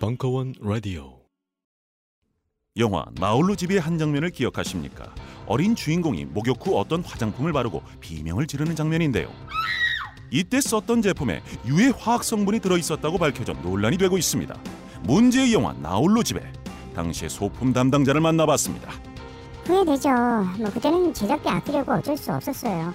Bunker One Radio. 영화 나홀로 집에 한 장면을 기억하십니까? 어린 주인공이 목욕 후 어떤 화장품을 바르고 비명을 지르는 장면인데요. 이때 썼던 제품에 유해 화학 성분이 들어있었다고 밝혀져 논란이 되고 있습니다. 문제의 영화 나홀로 집에 당시의 소품 담당자를 만나봤습니다. 후회되죠. 뭐 그때는 제작비 아끼려고 어쩔 수 없었어요.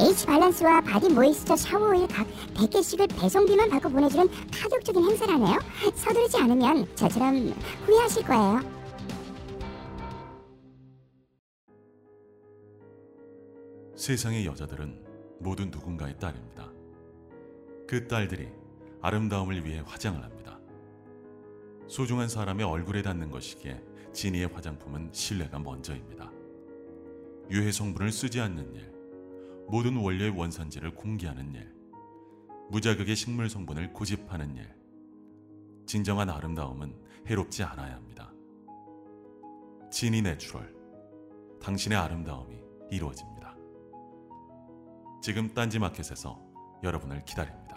H발란스와 바디 모이스처 샤워오일 각 100개씩을 배송비만 받고 보내주는 파격적인 행사라네요. 서두르지 않으면 저처럼 후회하실 거예요. 세상의 여자들은 모두 누군가의 딸입니다. 그 딸들이 아름다움을 위해 화장을 합니다. 소중한 사람의 얼굴에 닿는 것이기에 진이의 화장품은 신뢰가 먼저입니다. 유해 성분을 쓰지 않는 일, 모든 원료의 원산지를 공개하는 일, 무자극의 식물 성분을 고집하는 일. 진정한 아름다움은 해롭지 않아야 합니다. 진이 내추럴, 당신의 아름다움이 이루어집니다. 지금 딴지마켓에서 여러분을 기다립니다.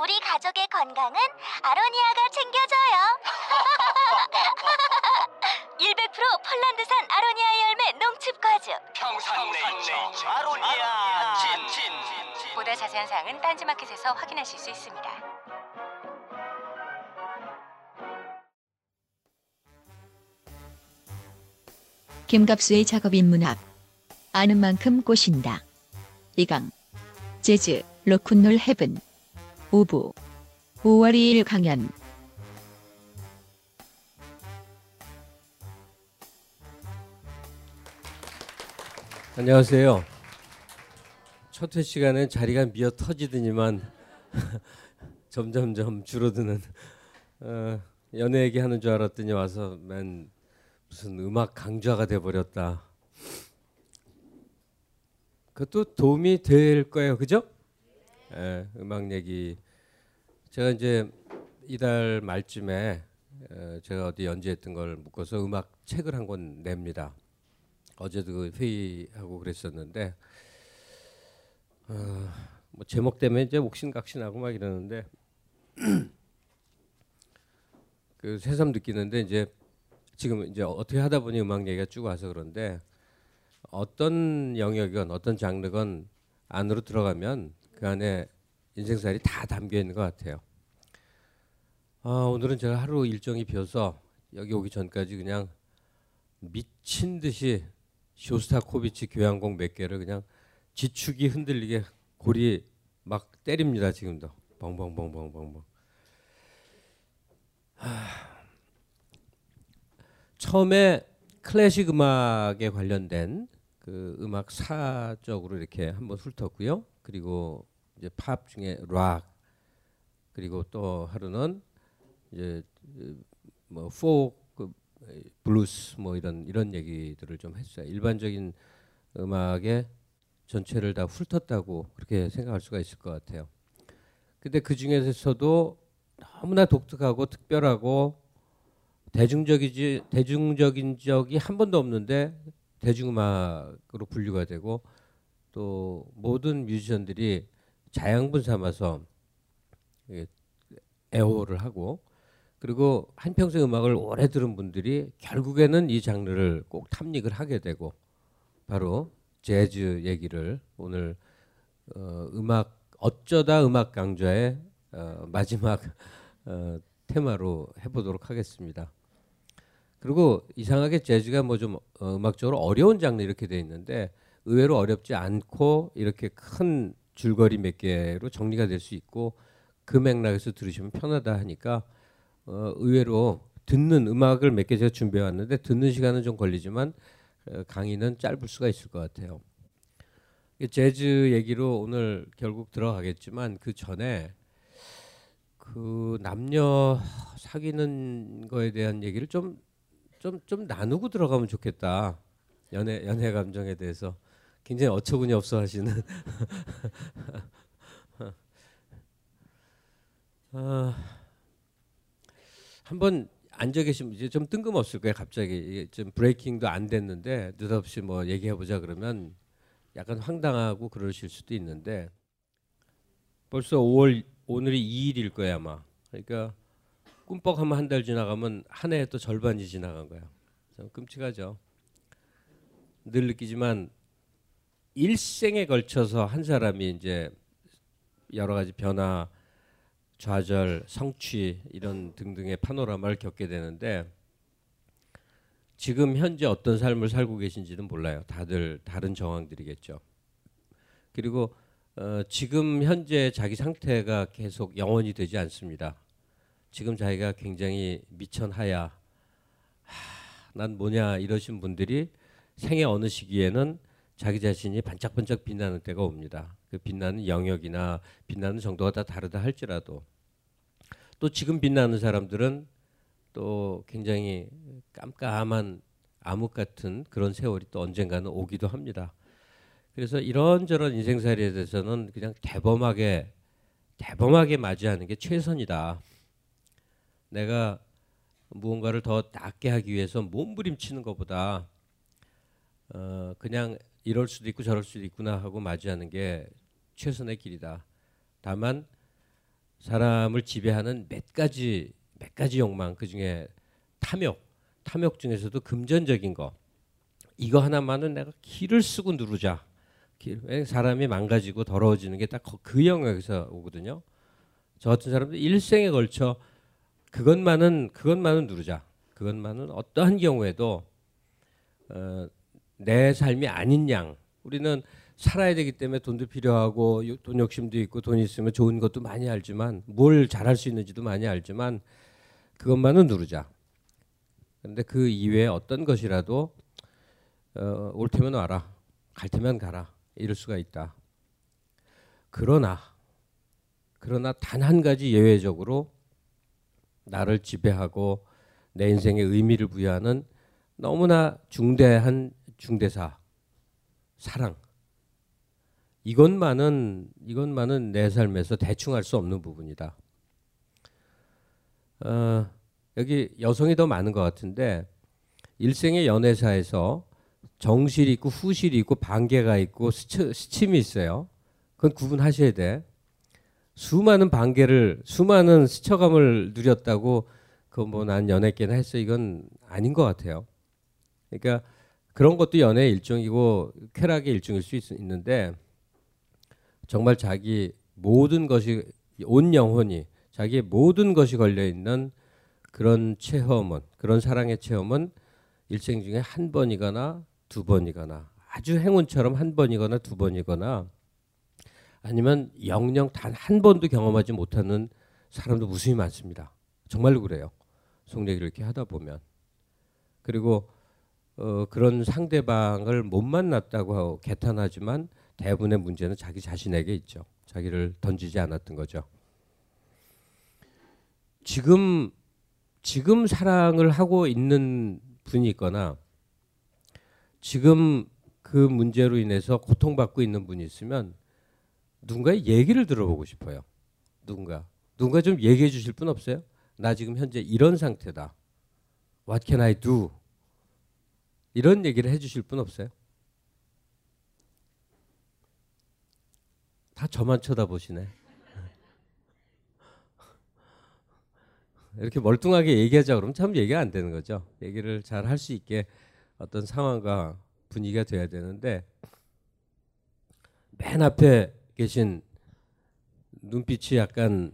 우리 가족의 건강은 아로니아가 챙겨줘요. 100% 폴란드산 아로니아 열매 농축과즙 평산네이처 아로니아 진. 보다 자세한 사항은 딴지마켓에서 확인하실 수 있습니다. 김갑수의 작업 입문 앞 아는 만큼 꼬신다. 이강 재즈 로큰롤 헤븐 5부 5월 2일 강연. 안녕하세요. 첫 회 시간에 자리가 미어 터지더니만 점점점 줄어드는 연애 얘기하는 줄 알았더니 와서 맨 무슨 음악 강좌가 돼버렸다. 그것도 도움이 될 거예요, 그죠? 예, 음악 얘기. 제가 이제 이달 말쯤에 제가 어디 연주했던 걸 묶어서 음악 책을 한 권 냅니다. 어제도 그 회의하고 그랬었는데 뭐 제목 때문에 이제 옥신각신하고 막 이러는데 그 새삼 느끼는데 이제 지금 이제 어떻게 하다 보니 음악 얘기가 쭉 와서 그런데 어떤 영역이건 어떤 장르건 안으로 들어가면 그 안에 인생살이 다 담겨 있는 것 같아요. 오늘은 제가 하루 일정이 비어서 여기 오기 전까지 그냥 미친 듯이 쇼스타코비치 교향곡 몇 개를 그냥 지축이 흔들리게 고리 막 때립니다. 지금도 벙벙벙벙벙벙. 처음에 클래식 음악에 관련된 그 음악사 쪽으로 이렇게 한번 훑었고요. 그리고 이제 팝 중에 락, 그리고 또 하루는 이제 뭐 포크, 블루스 뭐 이런 얘기들을 좀 했어요. 일반적인 음악의 전체를 다 훑었다고 그렇게 생각할 수가 있을 것 같아요. 근데 그 중에서도 너무나 독특하고 특별하고 대중적인 적이 한 번도 없는데 대중음악으로 분류가 되고, 또 모든 뮤지션들이 자양분 삼아서 애호를 하고, 그리고 한평생 음악을 오래 들은 분들이 결국에는 이 장르를 꼭 탐닉을 하게 되고, 바로 재즈 얘기를 오늘 음악 어쩌다 음악 강좌의 마지막 테마로 해보도록 하겠습니다. 그리고 이상하게 재즈가 뭐 좀 음악적으로 어려운 장르 이렇게 돼 있는데 의외로 어렵지 않고 이렇게 큰 줄거리 몇 개로 정리가 될 수 있고 그 맥락에서 들으시면 편하다 하니까 의외로 듣는 음악을 몇 개 제가 준비해 왔는데 듣는 시간은 좀 걸리지만 강의는 짧을 수가 있을 것 같아요. 재즈 얘기로 오늘 결국 들어가겠지만 그 전에 그 남녀 사귀는 거에 대한 얘기를 좀 나누고 들어가면 좋겠다. 연애 감정에 대해서 굉장히 어처구니 없어 하시는 한번 앉아 계시면 이제 좀 뜬금없을 거예요. 갑자기 좀 브레이킹도 안 됐는데 느닷없이 뭐 얘기해 보자 그러면 약간 황당하고 그러실 수도 있는데, 벌써 5월 오늘이 2일일 거예요 아마. 그러니까 꿈뻑하면 한 달 지나가면 한 해의 또 절반이 지나간 거야. 참 끔찍하죠. 늘 느끼지만 일생에 걸쳐서 한 사람이 이제 여러 가지 변화, 좌절, 성취 이런 등등의 파노라마를 겪게 되는데, 지금 현재 어떤 삶을 살고 계신지는 몰라요. 다들 다른 정황들이겠죠. 그리고 지금 현재 자기 상태가 계속 영원히 되지 않습니다. 지금 자기가 굉장히 미천하야, 난 뭐냐 이러신 분들이 생애 어느 시기에는 자기 자신이 반짝반짝 빛나는 때가 옵니다. 그 빛나는 영역이나 빛나는 정도가 다 다르다 할지라도, 또 지금 빛나는 사람들은 또 굉장히 깜깜한 암흑 같은 그런 세월이 또 언젠가는 오기도 합니다. 그래서 이런저런 인생살이에 대해서는 그냥 대범하게 맞이하는 게 최선이다. 내가 무언가를 더 낫게 하기 위해서 몸부림치는 것보다 그냥 이럴 수도 있고 저럴 수도 있구나 하고 맞이하는 게 최선의 길이다. 다만 사람을 지배하는 몇 가지 욕망, 그중에 탐욕 중에서도 금전적인 거, 이거 하나만은 내가 기를 쓰고 누르자. 사람이 망가지고 더러워지는 게 딱 그 영역에서 오거든요. 저 같은 사람들 일생에 걸쳐 그것만은 누르자. 그것만은 어떠한 경우에도 내 삶이 아닌 양. 우리는 살아야 되기 때문에 돈도 필요하고 돈 욕심도 있고, 돈 있으면 좋은 것도 많이 알지만 뭘 잘할 수 있는지도 많이 알지만 그것만은 누르자. 그런데 그 이외에 어떤 것이라도 올 테면 와라, 갈 테면 가라 이럴 수가 있다. 그러나 단 한 가지 예외적으로 나를 지배하고 내 인생의 의미를 부여하는 너무나 중대한 중대사, 사랑. 이것만은 내 삶에서 대충 할 수 없는 부분이다. 여기 여성이 더 많은 것 같은데, 일생의 연애사에서 정실이 있고 후실이 있고 반개가 있고 스침이 있어요. 그건 구분하셔야 돼. 수많은 반개를, 수많은 스쳐감을 누렸다고 그건 뭐 난 연애께나 했어 이건 아닌 것 같아요. 그러니까 그런 것도 연애의 일종이고 쾌락의 일종일 수 있는데, 정말 자기 모든 것이, 온 영혼이, 자기의 모든 것이 걸려있는 그런 체험은, 그런 사랑의 체험은 일생 중에 한 번이거나 두 번이거나, 아주 행운처럼 한 번이거나 두 번이거나, 아니면 영영 단 한 번도 경험하지 못하는 사람도 무수히 많습니다. 정말로 그래요. 속 얘기를 이렇게 하다 보면. 그리고 그런 상대방을 못 만났다고 하고 개탄하지만 대부분의 문제는 자기 자신에게 있죠. 자기를 던지지 않았던 거죠. 지금 사랑을 하고 있는 분이 있거나 지금 그 문제로 인해서 고통받고 있는 분이 있으면 누군가의 얘기를 들어보고 싶어요. 누군가 좀 얘기해 주실 분 없어요? 나 지금 현재 이런 상태다. What can I do? 이런 얘기를 해 주실 분 없어요? 다 저만 쳐다보시네. 이렇게 멀뚱하게 얘기하자 그러면 참 얘기가 안 되는 거죠. 얘기를 잘 할 수 있게 어떤 상황과 분위기가 돼야 되는데 맨 앞에 계신 눈빛이 약간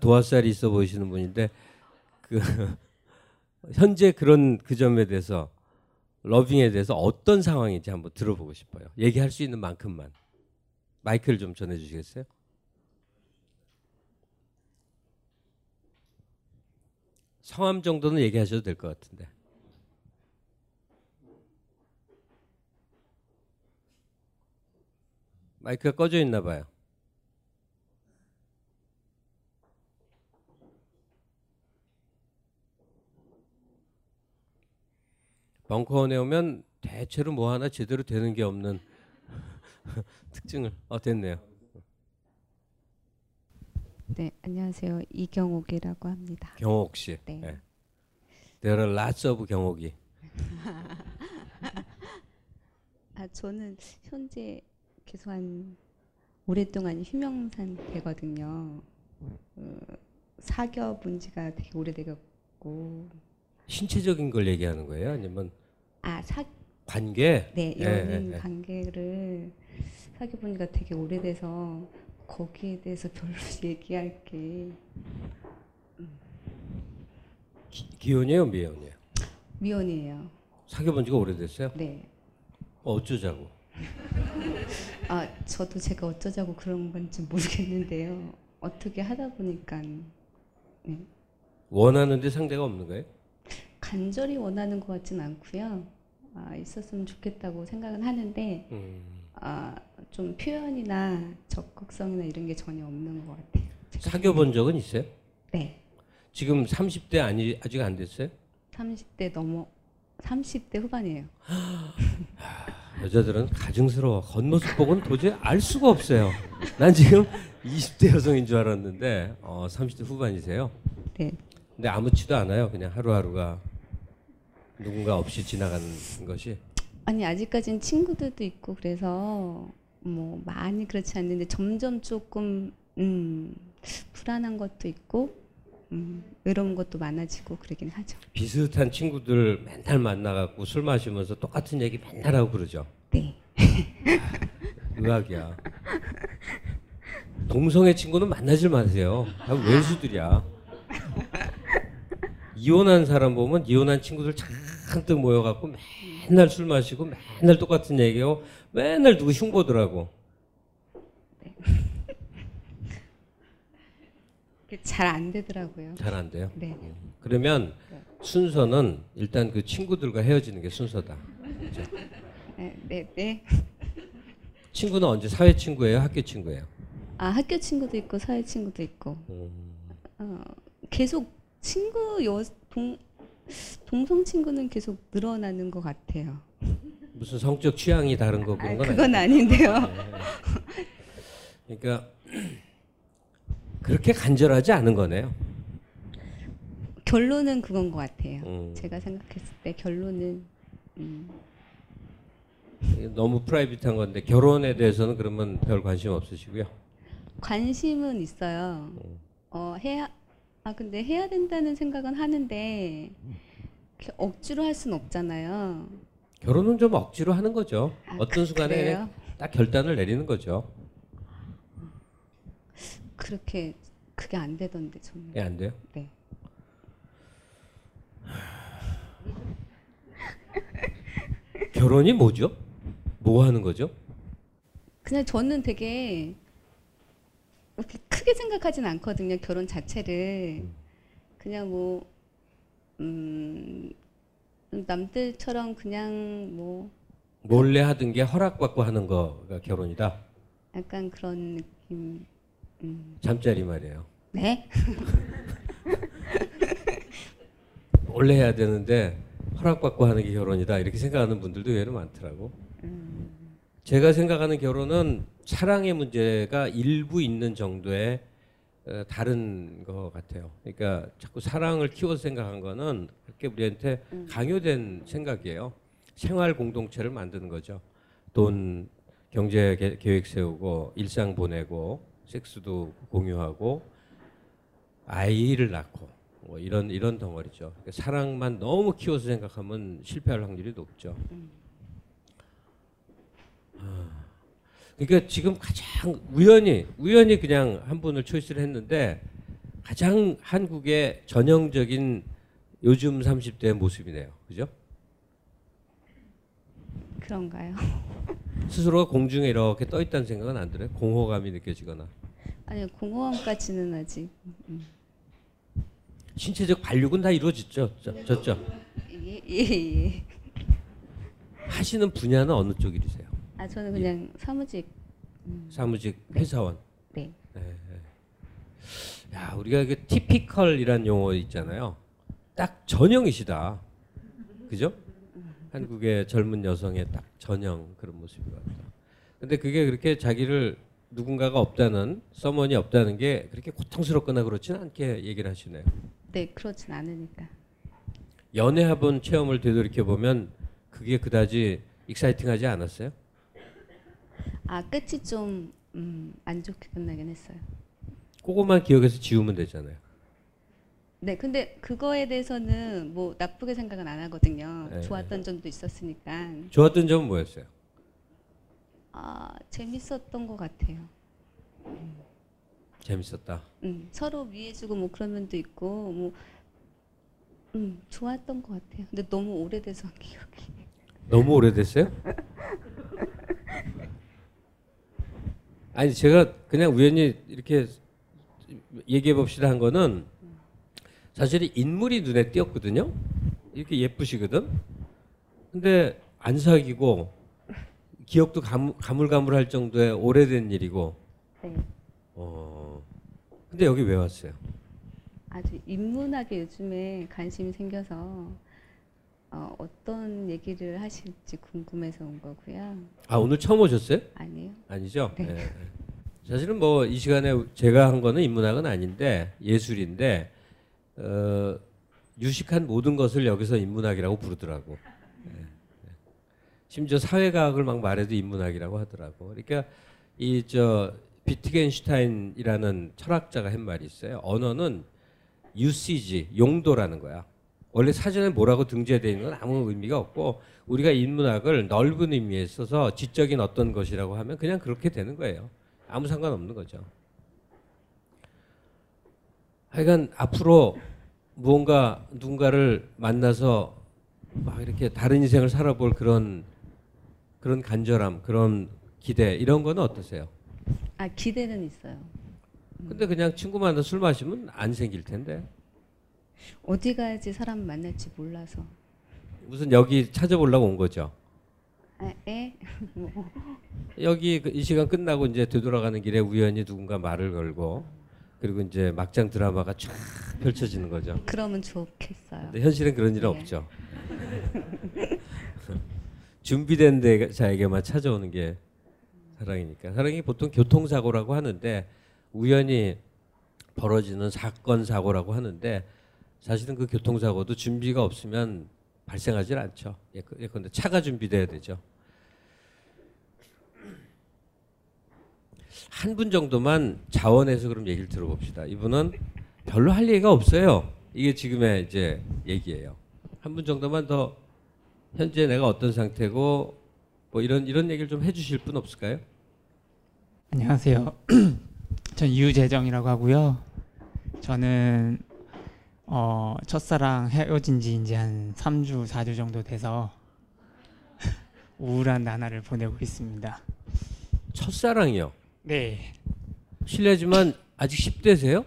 도화살이 있어 보이시는 분인데 그 현재 그런 그 점에 대해서 러빙에 대해서 어떤 상황인지 한번 들어보고 싶어요. 얘기할 수 있는 만큼만. 마이크를 좀 전해주시겠어요? 성함 정도는 얘기하셔도 될 것 같은데. 마이크가 꺼져 있나 봐요. 벙커원에 오면 대체로 뭐 하나 제대로 되는 게 없는 특징을 됐네요. 네, 안녕하세요. 이경옥이라고 합니다. 경옥 씨. 네. 네. There are lots of 경옥이. 저는 현재 계속 한 오랫동안 휴명 상태거든요. 사겨 본 지가 되게 오래되었고. 신체적인 걸 얘기하는 거예요? 아니면 관계? 네, 연인 관계를 사귀어 보니까 되게 오래돼서 거기에 대해서 별로 얘기할 게. 기혼이에요, 미혼이에요? 미혼이에요. 사귀어 본 지가 오래됐어요? 네. 어쩌자고? 저도 제가 어쩌자고 그런 건지 모르겠는데요. 어떻게 하다 보니까. 네. 원하는데 상대가 없는 거예요? 간절히 원하는 것 같진 않고요. 있었으면 좋겠다고 생각은 하는데 좀 표현이나 적극성이나 이런 게 전혀 없는 것 같아요. 사귀어 본 적은 있어요? 네. 지금 30대 아직 안 됐어요? 30대 후반이에요. 여자들은 가증스러워. 겉모습 보고는 도저히 알 수가 없어요. 난 지금 20대 여성인 줄 알았는데 30대 후반이세요? 네. 근데 아무렇지도 않아요. 그냥 하루하루가 누군가 없이 지나가는 것이. 아니 아직까지는 친구들도 있고 그래서 뭐 많이 그렇지 않는데 점점 조금 불안한 것도 있고 외로운 것도 많아지고 그러긴 하죠. 비슷한 친구들 맨날 만나갖고 술 마시면서 똑같은 얘기 맨날 하고 그러죠. 네. 의학이야. 동성애 친구는 만나질 마세요. 다 외수들이야. 이혼한 사람 보면 이혼한 친구들 잔뜩 모여갖고 맨날 술 마시고 맨날 똑같은 얘기하고 맨날 누구 흉보더라고. 네. 잘 안 되더라고요. 잘 안 돼요? 네. 그러면 순서는 일단 그 친구들과 헤어지는 게 순서다. 그렇죠? 네, 네, 네. 친구는 언제? 사회 친구예요? 학교 친구예요? 학교 친구도 있고 사회 친구도 있고. 계속 친구 동성 친구는 계속 늘어나는 것 같아요. 무슨 성적 취향이 다른 거 그런 건 그건 아닌데요. 네. 그러니까 그렇게 간절하지 않은 거네요. 결론은 그건 것 같아요. 제가 생각했을 때 결론은 너무 프라이빗한 건데 결혼에 대해서는 그러면 별 관심 없으시고요? 관심은 있어요. 근데 해야 된다는 생각은 하는데 억지로 할 수는 없잖아요. 결혼은 좀 억지로 하는 거죠. 어떤 순간에 딱 결단을 내리는 거죠. 그게 안 되던데 저는. 예, 안 돼요? 네. 결혼이 뭐죠? 뭐 하는 거죠? 그냥 저는 되게 크게 생각하진 않거든요. 결혼 자체를. 그냥 뭐 남들처럼 그냥 뭐 몰래 하던 게 허락받고 하는 거가 결혼이다. 약간 그런 느낌. 잠자리 말이에요. 네? 몰래 해야 되는데 허락받고 하는 게 결혼이다 이렇게 생각하는 분들도 의외로 많더라고. 제가 생각하는 결혼은 사랑의 문제가 일부 있는 정도의 다른 것 같아요. 그러니까 자꾸 사랑을 키워서 생각한 거는 그렇게 우리한테 강요된 생각이에요. 생활 공동체를 만드는 거죠. 돈, 경제 계획 세우고 일상 보내고 섹스도 공유하고 아이를 낳고 뭐 이런 덩어리죠. 그러니까 사랑만 너무 키워서 생각하면 실패할 확률이 높죠. 그러니까 지금 가장 우연히 그냥 한 분을 초이스를 했는데 가장 한국의 전형적인 요즘 30대의 모습이네요. 그죠? 그런가요? 스스로가 공중에 이렇게 떠있다는 생각은 안 들어요? 공허감이 느껴지거나. 아니요. 공허함까지는 아직. 신체적 발육은 다 이루어졌죠? 예. 하시는 분야는 어느 쪽이세요? 아, 저는 그냥 예. 사무직. 사무직 회사원? 네. 네. 야, 우리가 이게 티피컬이란 용어 있잖아요. 딱 전형이시다. 그죠? 한국의 젊은 여성의 딱 전형 그런 모습인 것 같아요. 근데 그게 그렇게 자기를 누군가가 없다는, 서머니 없다는 게 그렇게 고통스럽거나 그렇진 않게 얘기를 하시네요. 네, 그렇진 않으니까. 연애해본 체험을 되돌이켜보면 그게 그다지 익사이팅하지 않았어요? 아, 끝이 좀 안 좋게 끝나긴 했어요. 그것만 기억해서 지우면 되잖아요. 네, 근데 그거에 대해서는 뭐 나쁘게 생각은 안 하거든요. 네. 좋았던 점도 있었으니까. 좋았던 점은 뭐였어요? 아, 재밌었던 것 같아요. 재밌었다. 서로 위해주고 뭐 그런 면도 있고 뭐 좋았던 것 같아요. 근데 너무 오래돼서 기억이. 너무 오래됐어요? 아니, 제가 그냥 우연히 이렇게 얘기해 봅시다 한 거는 사실 인물이 눈에 띄었거든요. 이렇게 예쁘시거든. 근데 안 사귀고 기억도 가물가물할 정도의 오래된 일이고. 네. 근데 여기 왜 왔어요? 아주 인문학에 요즘에 관심이 생겨서 어떤 얘기를 하실지 궁금해서 온 거고요. 아, 오늘 처음 오셨어요? 아니요. 아니죠? 네. 네. 사실은 뭐 이 시간에 제가 한 거는 인문학은 아닌데 예술인데 유식한 모든 것을 여기서 인문학이라고 부르더라고. 네. 심지어 사회과학을 막 말해도 인문학이라고 하더라고. 그러니까 이 비트겐슈타인이라는 철학자가 한 말이 있어요. 언어는 usage, 용도라는 거야. 원래 사전에 뭐라고 등재되어 있는 건 아무 의미가 없고 우리가 인문학을 넓은 의미에 있어서 지적인 어떤 것이라고 하면 그냥 그렇게 되는 거예요. 아무 상관없는 거죠. 하여간 앞으로 누군가를 만나서 막 이렇게 다른 인생을 살아볼 그런 간절함, 그런 기대 이런 거는 어떠세요? 아, 기대는 있어요. 근데 그냥 친구 만나 술 마시면 안 생길 텐데. 어디 가야지 사람 만날지 몰라서. 무슨 여기 찾아보려고 온 거죠? 아, 예. 뭐. 여기 이 시간 끝나고 이제 되돌아가는 길에 우연히 누군가 말을 걸고 그리고 이제 막장 드라마가 쫙 펼쳐지는 거죠. 그러면 좋겠어요. 근데 현실은 그런 일은 네. 없죠. 준비된 자에게만 찾아오는 게 사랑이니까. 사랑이 보통 교통사고라고 하는데 우연히 벌어지는 사건 사고라고 하는데 사실은 그 교통사고도 준비가 없으면 발생하질 않죠. 예컨대 차가 준비돼야 되죠. 한 분 정도만 자원해서 그럼 얘기를 들어봅시다. 이분은 별로 할 얘기가 없어요. 이게 지금의 이제 얘기예요. 한 분 정도만 더 현재 내가 어떤 상태고 뭐 이런 얘기를 좀 해주실 분 없을까요? 안녕하세요. 전 유재정이라고 하고요. 저는 첫사랑 헤어진 지 이제 한 3주, 4주 정도 돼서 우울한 나날을 보내고 있습니다. 첫사랑이요? 네. 실례지만 아직 10대세요?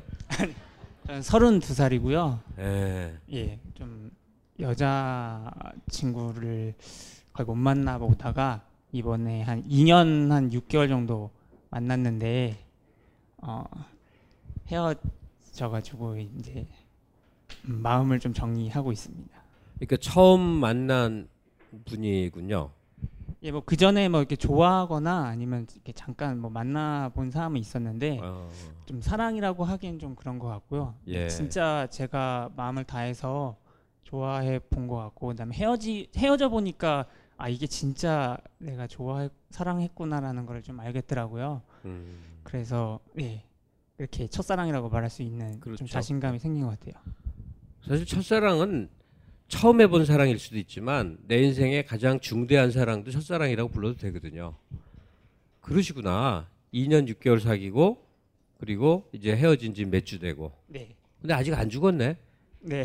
저는 32살이고요. 네. 예, 좀 여자친구를 거의 못 만나보다가 이번에 한 2년, 한 6개월 정도 만났는데 헤어져가지고 이제 마음을 좀 정리하고 있습니다. 그러니까 처음 만난 분이군요. 예, 뭐 그 전에 뭐 이렇게 좋아하거나 아니면 이렇게 잠깐 뭐 만나 본 사람은 있었는데 좀 사랑이라고 하기엔 좀 그런 것 같고요. 예. 진짜 제가 마음을 다해서 좋아해 본 것 같고, 그다음에 헤어져 보니까 아 이게 진짜 내가 사랑했구나라는 걸 좀 알겠더라고요. 그래서 예, 이렇게 첫사랑이라고 말할 수 있는 그렇죠. 좀 자신감이 생긴 것 같아요. 사실 첫사랑은 처음 해본 사랑일 수도 있지만 내 인생의 가장 중대한 사랑도 첫사랑이라고 불러도 되거든요. 그러시구나. 2년 6개월 사귀고 그리고 이제 헤어진 지 몇 주 되고. 네. 근데 아직 안 죽었네. 네.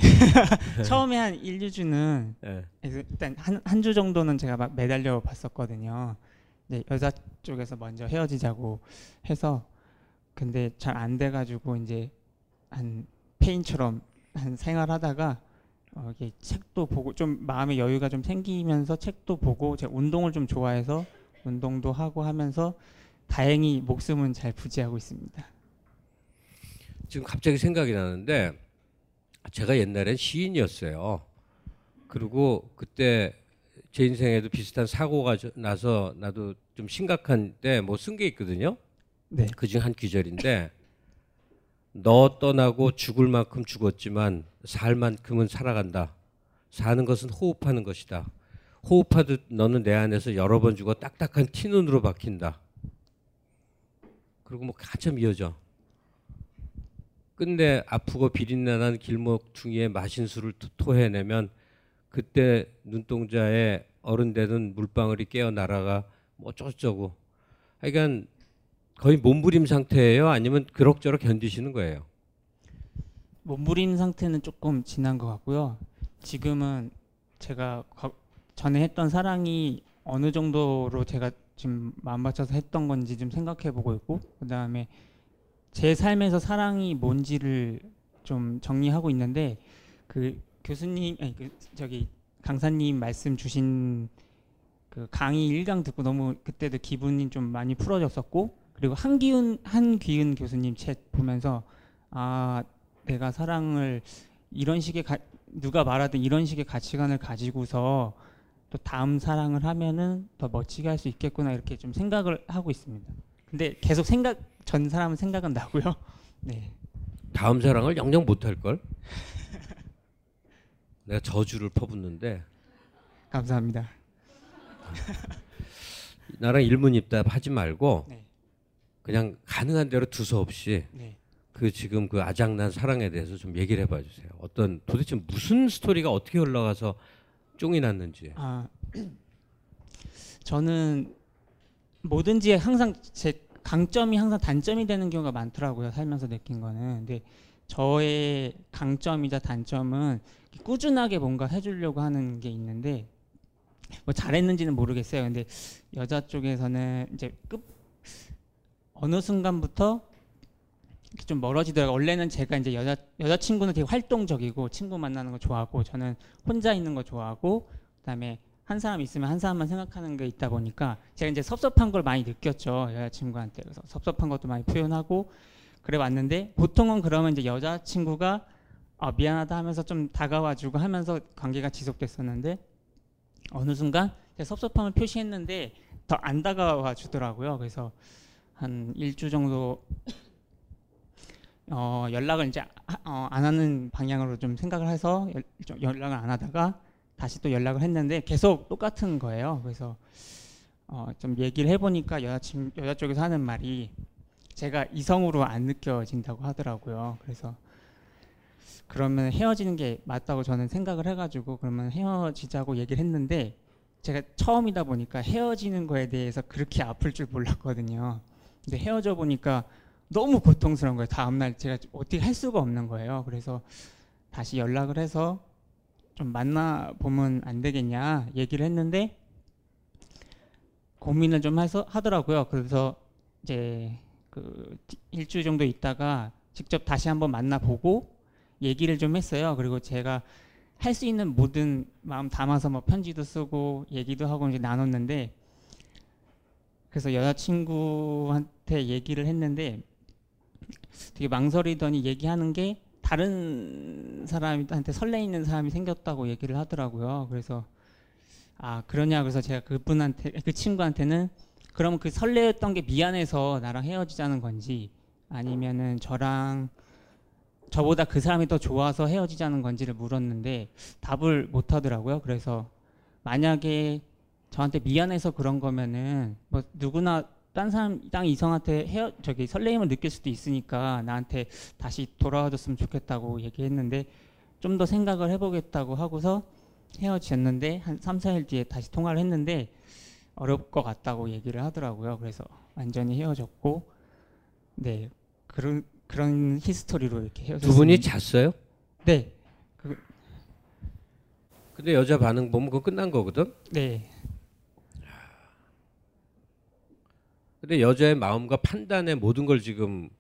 처음에 한 1, 2주는 네. 일단 한 주 정도는 제가 막 매달려 봤었거든요. 네, 여자 쪽에서 먼저 헤어지자고 해서. 근데 잘 안 돼가지고 이제 한 페인처럼 한 생활하다가 이게 책도 보고 좀 마음의 여유가 좀 생기면서 책도 보고 제가 운동을 좀 좋아해서 운동도 하고 하면서 다행히 목숨은 잘 부지하고 있습니다. 지금 갑자기 생각이 나는데 제가 옛날엔 시인이었어요. 그리고 그때 제 인생에도 비슷한 사고가 나서 나도 좀 심각한 때 뭐 쓴 게 있거든요. 네. 그중 한 귀절인데 너 떠나고 죽을 만큼 죽었지만 살 만큼은 살아간다. 사는 것은 호흡하는 것이다. 호흡하듯 너는 내 안에서 여러 번 죽어 딱딱한 티눈으로 박힌다. 그리고 뭐 한참 이어져. 끝내 아프고 비린내난 길목퉁이에 마신 술을 토해내면 그때 눈동자에 어른되는 물방울이 깨어 날아가 뭐 어쩌고저쩌고. 하여간 거의 몸부림 상태예요? 아니면 그럭저럭 견디시는 거예요? 몸부림 상태는 조금 지난 것 같고요. 지금은 제가 전에 했던 사랑이 어느 정도로 제가 지금 마음바쳐서 했던 건지 좀 생각해보고 있고, 그 다음에 제 삶에서 사랑이 뭔지를 좀 정리하고 있는데, 그 교수님, 아니 그 저기 강사님 말씀 주신 그 강의 1강 듣고 너무 그때도 기분이 좀 많이 풀어졌었고, 그리고 한기훈 교수님 책 보면서 아 내가 사랑을 이런 식의 누가 말하든 이런 식의 가치관을 가지고서 또 다음 사랑을 하면은 더 멋지게 할 수 있겠구나 이렇게 좀 생각을 하고 있습니다. 근데 계속 전 사람은 생각은 나고요. 네. 다음 사랑을 영영 못할 걸? 내가 저주를 퍼붓는데. 감사합니다. 나랑 일문입답 하지 말고. 네. 그냥 가능한 대로 두서없이 네. 그 지금 그 아작난 사랑에 대해서 좀 얘기를 해봐 주세요. 어떤 도대체 무슨 스토리가 어떻게 흘러가서 쫑이 났는지. 아 저는 뭐든지 항상 제 강점이 항상 단점이 되는 경우가 많더라고요. 살면서 느낀 거는. 근데 저의 강점이자 단점은 꾸준하게 뭔가 해주려고 하는 게 있는데 뭐 잘했는지는 모르겠어요. 근데 여자 쪽에서는 이제 어느 순간부터 좀 멀어지더라고요. 원래는 제가 이제 여자친구는 되게 활동적이고 친구 만나는 거 좋아하고 저는 혼자 있는 거 좋아하고 그다음에 한 사람 있으면 한 사람만 생각하는 게 있다 보니까 제가 이제 섭섭한 걸 많이 느꼈죠. 여자친구한테. 그래서 섭섭한 것도 많이 표현하고 그래 왔는데 보통은 그러면 이제 여자친구가 아, 미안하다 하면서 좀 다가와주고 하면서 관계가 지속됐었는데 어느 순간 제가 섭섭함을 표시했는데 더 안 다가와 주더라고요. 그래서 한 1주 정도 연락을 이제 안 하는 방향으로 좀 생각을 해서 좀 연락을 안 하다가 다시 또 연락을 했는데 계속 똑같은 거예요. 그래서 좀 얘기를 해보니까 여자 쪽에서 하는 말이 제가 이성으로 안 느껴진다고 하더라고요. 그래서 그러면 헤어지는 게 맞다고 저는 생각을 해가지고 그러면 헤어지자고 얘기를 했는데 제가 처음이다 보니까 헤어지는 거에 대해서 그렇게 아플 줄 몰랐거든요. 근데 헤어져 보니까 너무 고통스러운 거예요. 다음날 제가 어떻게 할 수가 없는 거예요. 그래서 다시 연락을 해서 좀 만나보면 안 되겠냐 얘기를 했는데 고민을 좀 해서 하더라고요. 그래서 이제 그 일주일 정도 있다가 직접 다시 한번 만나보고 얘기를 좀 했어요. 그리고 제가 할 수 있는 모든 마음 담아서 뭐 편지도 쓰고 얘기도 하고 이제 나눴는데 그래서 여자친구한테 얘기를 했는데 되게 망설이더니 얘기하는 게 다른 사람한테 설레이는 사람이 생겼다고 얘기를 하더라고요. 그래서 아 그러냐고 해서 제가 그분한테, 그 친구한테는 그럼 그 설레었던 게 미안해서 나랑 헤어지자는 건지 아니면은 저랑 저보다 그 사람이 더 좋아서 헤어지자는 건지를 물었는데 답을 못 하더라고요. 그래서 만약에 저한테 미안해서 그런 거면은 뭐 누구나 딴 사람, 딴 이성한테 설레임을 느낄 수도 있으니까 나한테 다시 돌아와줬으면 좋겠다고 얘기했는데 좀 더 생각을 해보겠다고 하고서 헤어졌는데 한 3, 4일 뒤에 다시 통화를 했는데 어려울 것 같다고 얘기를 하더라고요. 그래서 완전히 헤어졌고, 네 그런 히스토리로 이렇게 헤어졌어요. 두 분이 잤어요? 네. 근데 여자 반응 보면 그건 끝난 거거든? 네. 근데 여자의 마음과 판단의 모든 걸 지금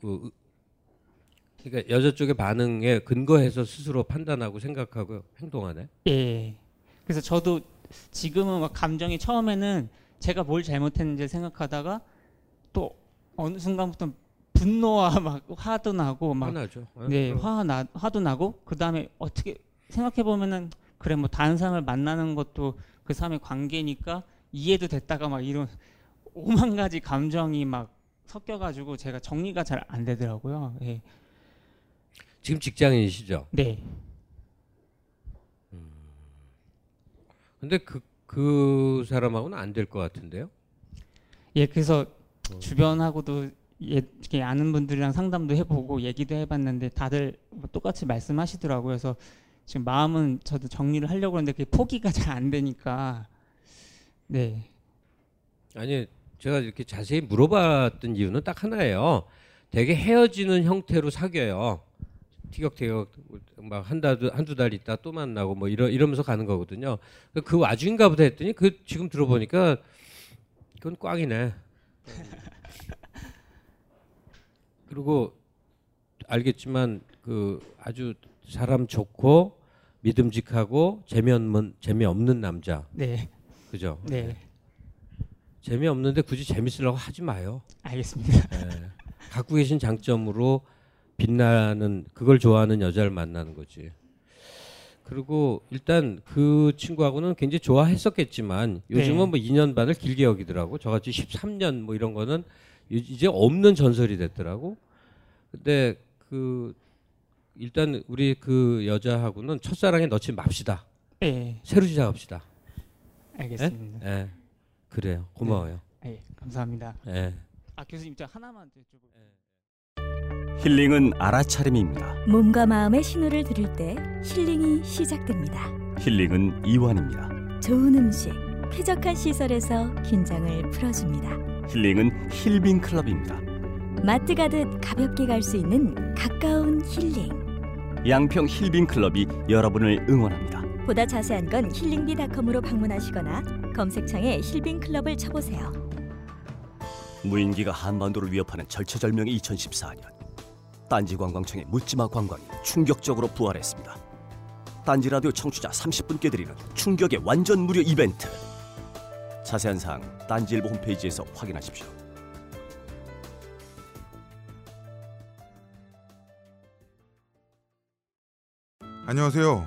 그러니까 여자 쪽의 반응에 근거해서 스스로 판단하고 생각하고 행동하네? 예. 그래서 저도 지금은 막 감정이 처음에는 제가 뭘 잘못했는지 생각하다가 또 어느 순간부터 분노와 막 화도 나고 막 화나죠. 네, 화도 나고 그 다음에 어떻게 생각해 보면은 그래 뭐 다른 사람을 만나는 것도 그 사람의 관계니까 이해도 됐다가 막 이런 5만 가지 감정이 막 섞여가지고 제가 정리가 잘 안 되더라고요. 예. 지금 직장인이시죠? 네. 근데 그 사람하고는 안 될 것 같은데요? 예, 그래서 주변하고도 이렇게 아는 분들이랑 상담도 해보고 얘기도 해봤는데 다들 똑같이 말씀하시더라고요. 그래서 지금 마음은 저도 정리를 하려고 하는데 그게 포기가 잘 안 되니까. 네. 아니 제가 이렇게 자세히 물어봤던 이유는 딱 하나예요. 되게 헤어지는 형태로 사귀어요. 티격태격 막 한두 달 있다 또 만나고 뭐 이러면서 가는 거거든요. 그 와중인가 보다 했더니 그 지금 들어보니까 그건 꽝이네. 그리고 알겠지만 그 아주 사람 좋고 믿음직하고 재미없는 남자. 네. 그죠? 네. 재미없는데 굳이 재밌으려고 하지 마요. 알겠습니다. 네. 갖고 계신 장점으로 빛나는 그걸 좋아하는 여자를 만나는 거지. 그리고 일단 그 친구하고는 굉장히 좋아했었겠지만 요즘은 네. 뭐 2년 반을 길게 여기더라고. 저같이 13년 뭐 이런 거는 이제 없는 전설이 됐더라고. 근데 그 일단 우리 그 여자하고는 첫사랑에 넣지 맙시다. 네. 새로 시작합시다. 알겠습니다. 네? 네. 그래요. 고마워요. 네. 네, 감사합니다. 네. 아 교수님 저 하나만 여쭤볼게요. 네. 힐링은 알아차림입니다. 몸과 마음의 신호를 들을 때 힐링이 시작됩니다. 힐링은 이완입니다. 좋은 음식, 쾌적한 시설에서 긴장을 풀어줍니다. 힐링은 힐빈 클럽입니다. 마트 가듯 가볍게 갈 수 있는 가까운 힐링. 양평 힐빈 클럽이 여러분을 응원합니다. 보다 자세한 건 힐링비닷컴으로 방문하시거나 검색창에 힐빈클럽을 쳐보세요. 무인기가 한반도를 위협하는 절체절명의 2014년. 딴지 관광청의 묻지마 관광이 충격적으로 부활했습니다. 딴지 라디오 청취자 30분께 드리는 충격의 완전 무료 이벤트. 자세한 사항 딴지일보 홈페이지에서 확인하십시오. 안녕하세요.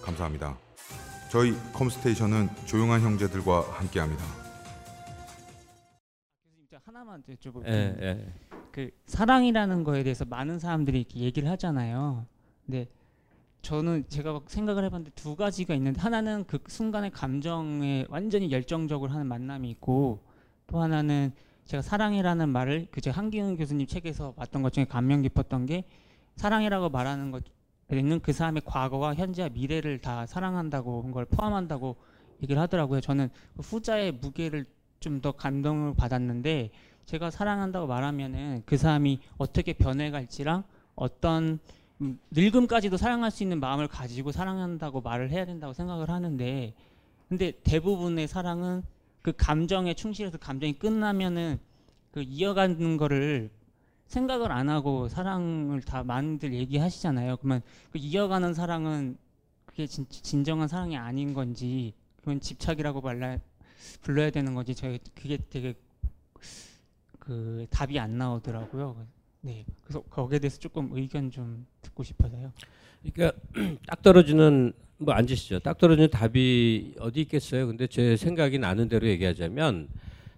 감사합니다. 저희 컴스테이션은 조용한 형제들과 함께합니다. 교수님, 하나만 여쭤볼게요. 예. 그 사랑이라는 거에 대해서 많은 사람들이 이렇게 얘기를 하잖아요. 근데 저는 제가 막 생각을 해봤는데 두 가지가 있는데, 하나는 그 순간의 감정에 완전히 열정적으로 하는 만남이 있고, 또 하나는 제가 사랑이라는 말을 그 제 한기훈 교수님 책에서 봤던 것 중에 감명 깊었던 게, 사랑이라고 말하는 것에는 그 사람의 과거와 현재와 미래를 다 사랑한다고 그걸 포함한다고 얘기를 하더라고요. 저는 그 후자의 무게를 좀 더 감동을 받았는데, 제가 사랑한다고 말하면은 그 사람이 어떻게 변해갈지랑 어떤 늙음까지도 사랑할 수 있는 마음을 가지고 사랑한다고 말을 해야 된다고 생각을 하는데, 근데 대부분의 사랑은 그 감정에 충실해서 감정이 끝나면은 그 이어가는 거를 생각을 안 하고 사랑을 다 많이들 얘기하시잖아요. 그러면 그 이어가는 사랑은 그게 진정한 사랑이 아닌 건지, 그건 집착이라고 불러야 되는 건지, 저희 그게 되게 그 답이 안 나오더라고요. 네, 그래서 거기에 대해서 조금 의견 좀 듣고 싶어서요. 그러니까 딱 떨어지는, 뭐 앉으시죠. 딱 떨어지는 답이 어디 있겠어요. 근데 제 생각이 나는 대로 얘기하자면,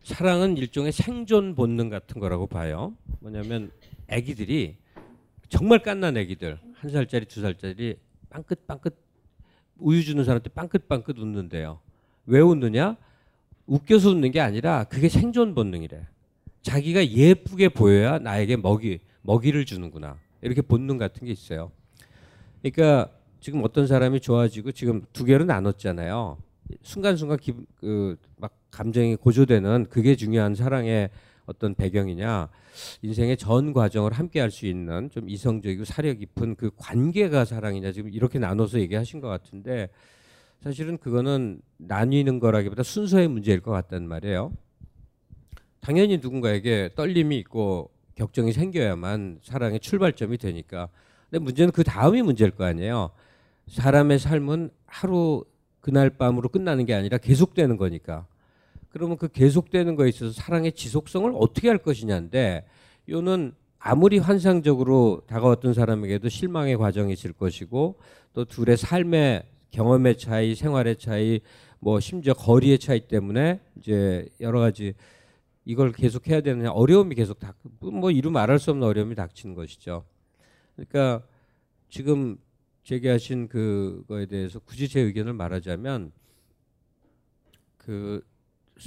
사랑은 일종의 생존 본능 같은 거라고 봐요. 뭐냐면 아기들이 정말 갓난 아기들, 한 살짜리 두 살짜리 빵긋빵긋 우유 주는 사람한테 빵긋빵긋 웃는데요. 왜 웃느냐? 웃겨서 웃는 게 아니라 그게 생존 본능이래. 자기가 예쁘게 보여야 나에게 먹이를 주는구나. 이렇게 본능 같은 게 있어요. 그러니까 지금 어떤 사람이 좋아지고, 지금 두 개로 나눴잖아요. 순간순간 막 감정이 고조되는, 그게 중요한 사랑의 어떤 배경이냐, 인생의 전 과정을 함께 할 수 있는 좀 이성적이고 사려 깊은 그 관계가 사랑이냐, 지금 이렇게 나눠서 얘기하신 것 같은데, 사실은 그거는 나뉘는 거라기보다 순서의 문제일 것 같단 말이에요. 당연히 누군가에게 떨림이 있고 격정이 생겨야만 사랑의 출발점이 되니까. 근데 문제는 그 다음이 문제일 거 아니에요. 사람의 삶은 하루 그날 밤으로 끝나는 게 아니라 계속되는 거니까. 그러면 그 계속되는 거에 있어서 사랑의 지속성을 어떻게 할 것이냐인데, 이거는 아무리 환상적으로 다가왔던 사람에게도 실망의 과정이 있을 것이고, 또 둘의 삶의 경험의 차이, 생활의 차이, 뭐 심지어 거리의 차이 때문에 이제 여러 가지 이걸 계속 해야 되느냐, 어려움이 계속 뭐 이루 말할 수 없는 어려움이 닥치는 것이죠. 그러니까 지금 제기하신 그거에 대해서 굳이 제 의견을 말하자면, 그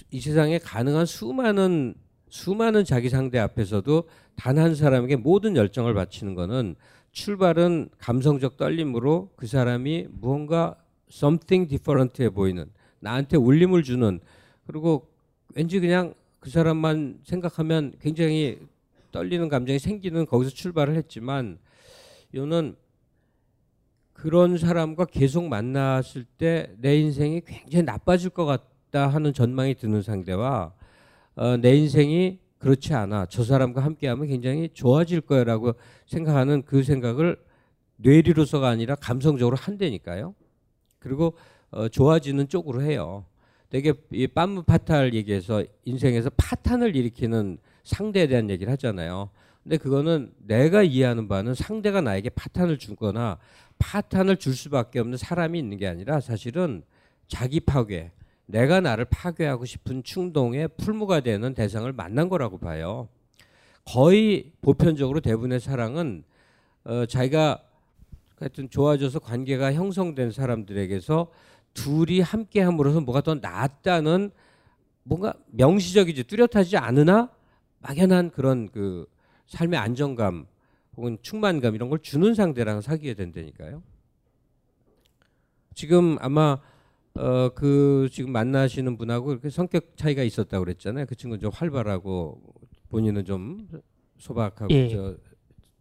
이 세상에 가능한 수많은 자기 상대 앞에서도 단 한 사람에게 모든 열정을 바치는 거는, 출발은 감성적 떨림으로 그 사람이 무언가 something different해 보이는, 나한테 울림을 주는, 그리고 왠지 그냥 그 사람만 생각하면 굉장히 떨리는 감정이 생기는, 거기서 출발을 했지만, 이거는 그런 사람과 계속 만났을 때 내 인생이 굉장히 나빠질 것 같다 하는 전망이 드는 상대와, 내 인생이 그렇지 않아, 저 사람과 함께하면 굉장히 좋아질 거라고 생각하는 그 생각을 뇌리로서가 아니라 감성적으로 한다니까요. 그리고 좋아지는 쪽으로 해요. 되게 이 빰무 파탈 얘기에서 인생에서 파탄을 일으키는 상대에 대한 얘기를 하잖아요. 근데 그거는 내가 이해하는 바는 상대가 나에게 파탄을 주거나 파탄을 줄 수밖에 없는 사람이 있는 게 아니라, 사실은 자기 파괴, 내가 나를 파괴하고 싶은 충동에 풀무가 되는 대상을 만난 거라고 봐요. 거의 보편적으로 대부분의 사랑은 자기가 하여튼 좋아져서 관계가 형성된 사람들에게서 둘이 함께 함으로써 뭐가 더 낫다는, 뭔가 명시적이지 뚜렷하지 않으나 막연한 그런 그 삶의 안정감 혹은 충만감 이런 걸 주는 상대랑 사귀게 된다니까요. 지금 아마 지금 만나시는 분하고 이렇게 성격 차이가 있었다고 그랬잖아요. 그 친구는 좀 활발하고 본인은 좀 소박하고, 예.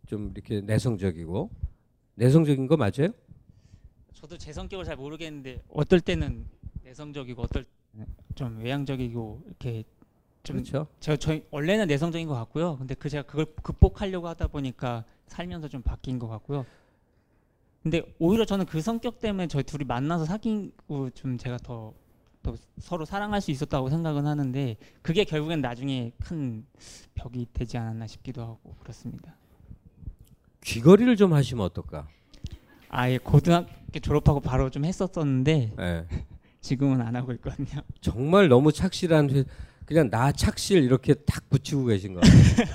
좀 이렇게 내성적인 거 맞아요? 저도 제 성격을 잘 모르겠는데, 어떨 때는 내성적이고 어떨 좀 외향적이고 이렇게 좀, 그렇죠. 저희 원래는 내성적인 것 같고요. 근데 제가 그걸 극복하려고 하다 보니까 살면서 좀 바뀐 것 같고요. 근데 오히려 저는 그 성격 때문에 저희 둘이 만나서 사귀고 좀 제가 더 서로 사랑할 수 있었다고 생각은 하는데, 그게 결국엔 나중에 큰 벽이 되지 않았나 싶기도 하고 그렇습니다. 귀걸이를 좀 하시면 어떨까? 아예 고등학교 졸업하고 바로 좀 했었었는데, 네. 지금은 안 하고 있거든요. 정말 너무 착실한, 그냥 나 착실 이렇게 딱 붙이고 계신 것 같아요.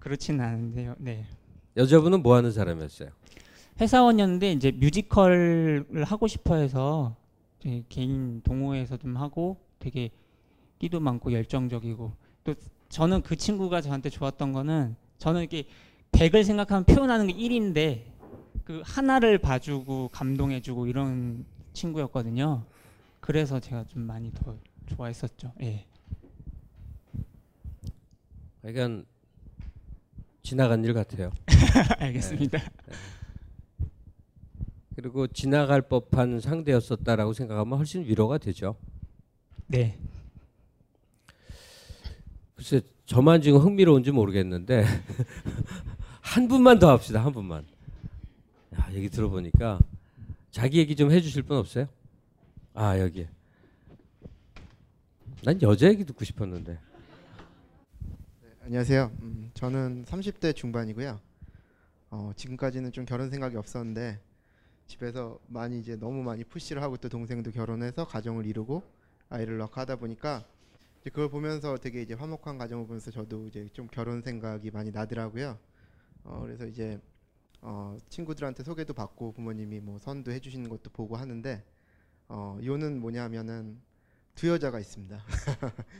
그렇진 않은데요. 네. 여자분은 뭐 하는 사람이었어요? 회사원이었는데 이제 뮤지컬을 하고 싶어 해서 개인 동호회에서 좀 하고 되게 끼도 많고 열정적이고, 또 저는 그 친구가 저한테 좋았던 거는, 저는 이렇게 100을 생각하면 표현하는 게 1인데 그 하나를 봐주고 감동해주고 이런 친구였거든요. 그래서 제가 좀 많이 더 좋아했었죠. 예. 약간 지나간 일 같아요. 알겠습니다. 네. 그리고 지나갈 법한 상대였었다라고 생각하면 훨씬 위로가 되죠. 네. 글쎄 저만 지금 흥미로운지 모르겠는데 한 분만 더 합시다. 한 분만. 야, 얘기 들어보니까 자기 얘기 좀 해주실 분 없어요? 아 여기. 난 여자 얘기 듣고 싶었는데. 네, 안녕하세요. 저는 30대 중반이고요. 지금까지는 좀 결혼 생각이 없었는데 집에서 많이 이제 너무 많이 푸시를 하고, 또 동생도 결혼해서 가정을 이루고 아이를 낳고 하다 보니까 이제 그걸 보면서 되게 이제 화목한 가정을 보면서 저도 이제 좀 결혼 생각이 많이 나더라고요. 그래서 이제 친구들한테 소개도 받고 부모님이 뭐 선도 해주시는 것도 보고 하는데 이유는 뭐냐면은 두 여자가 있습니다.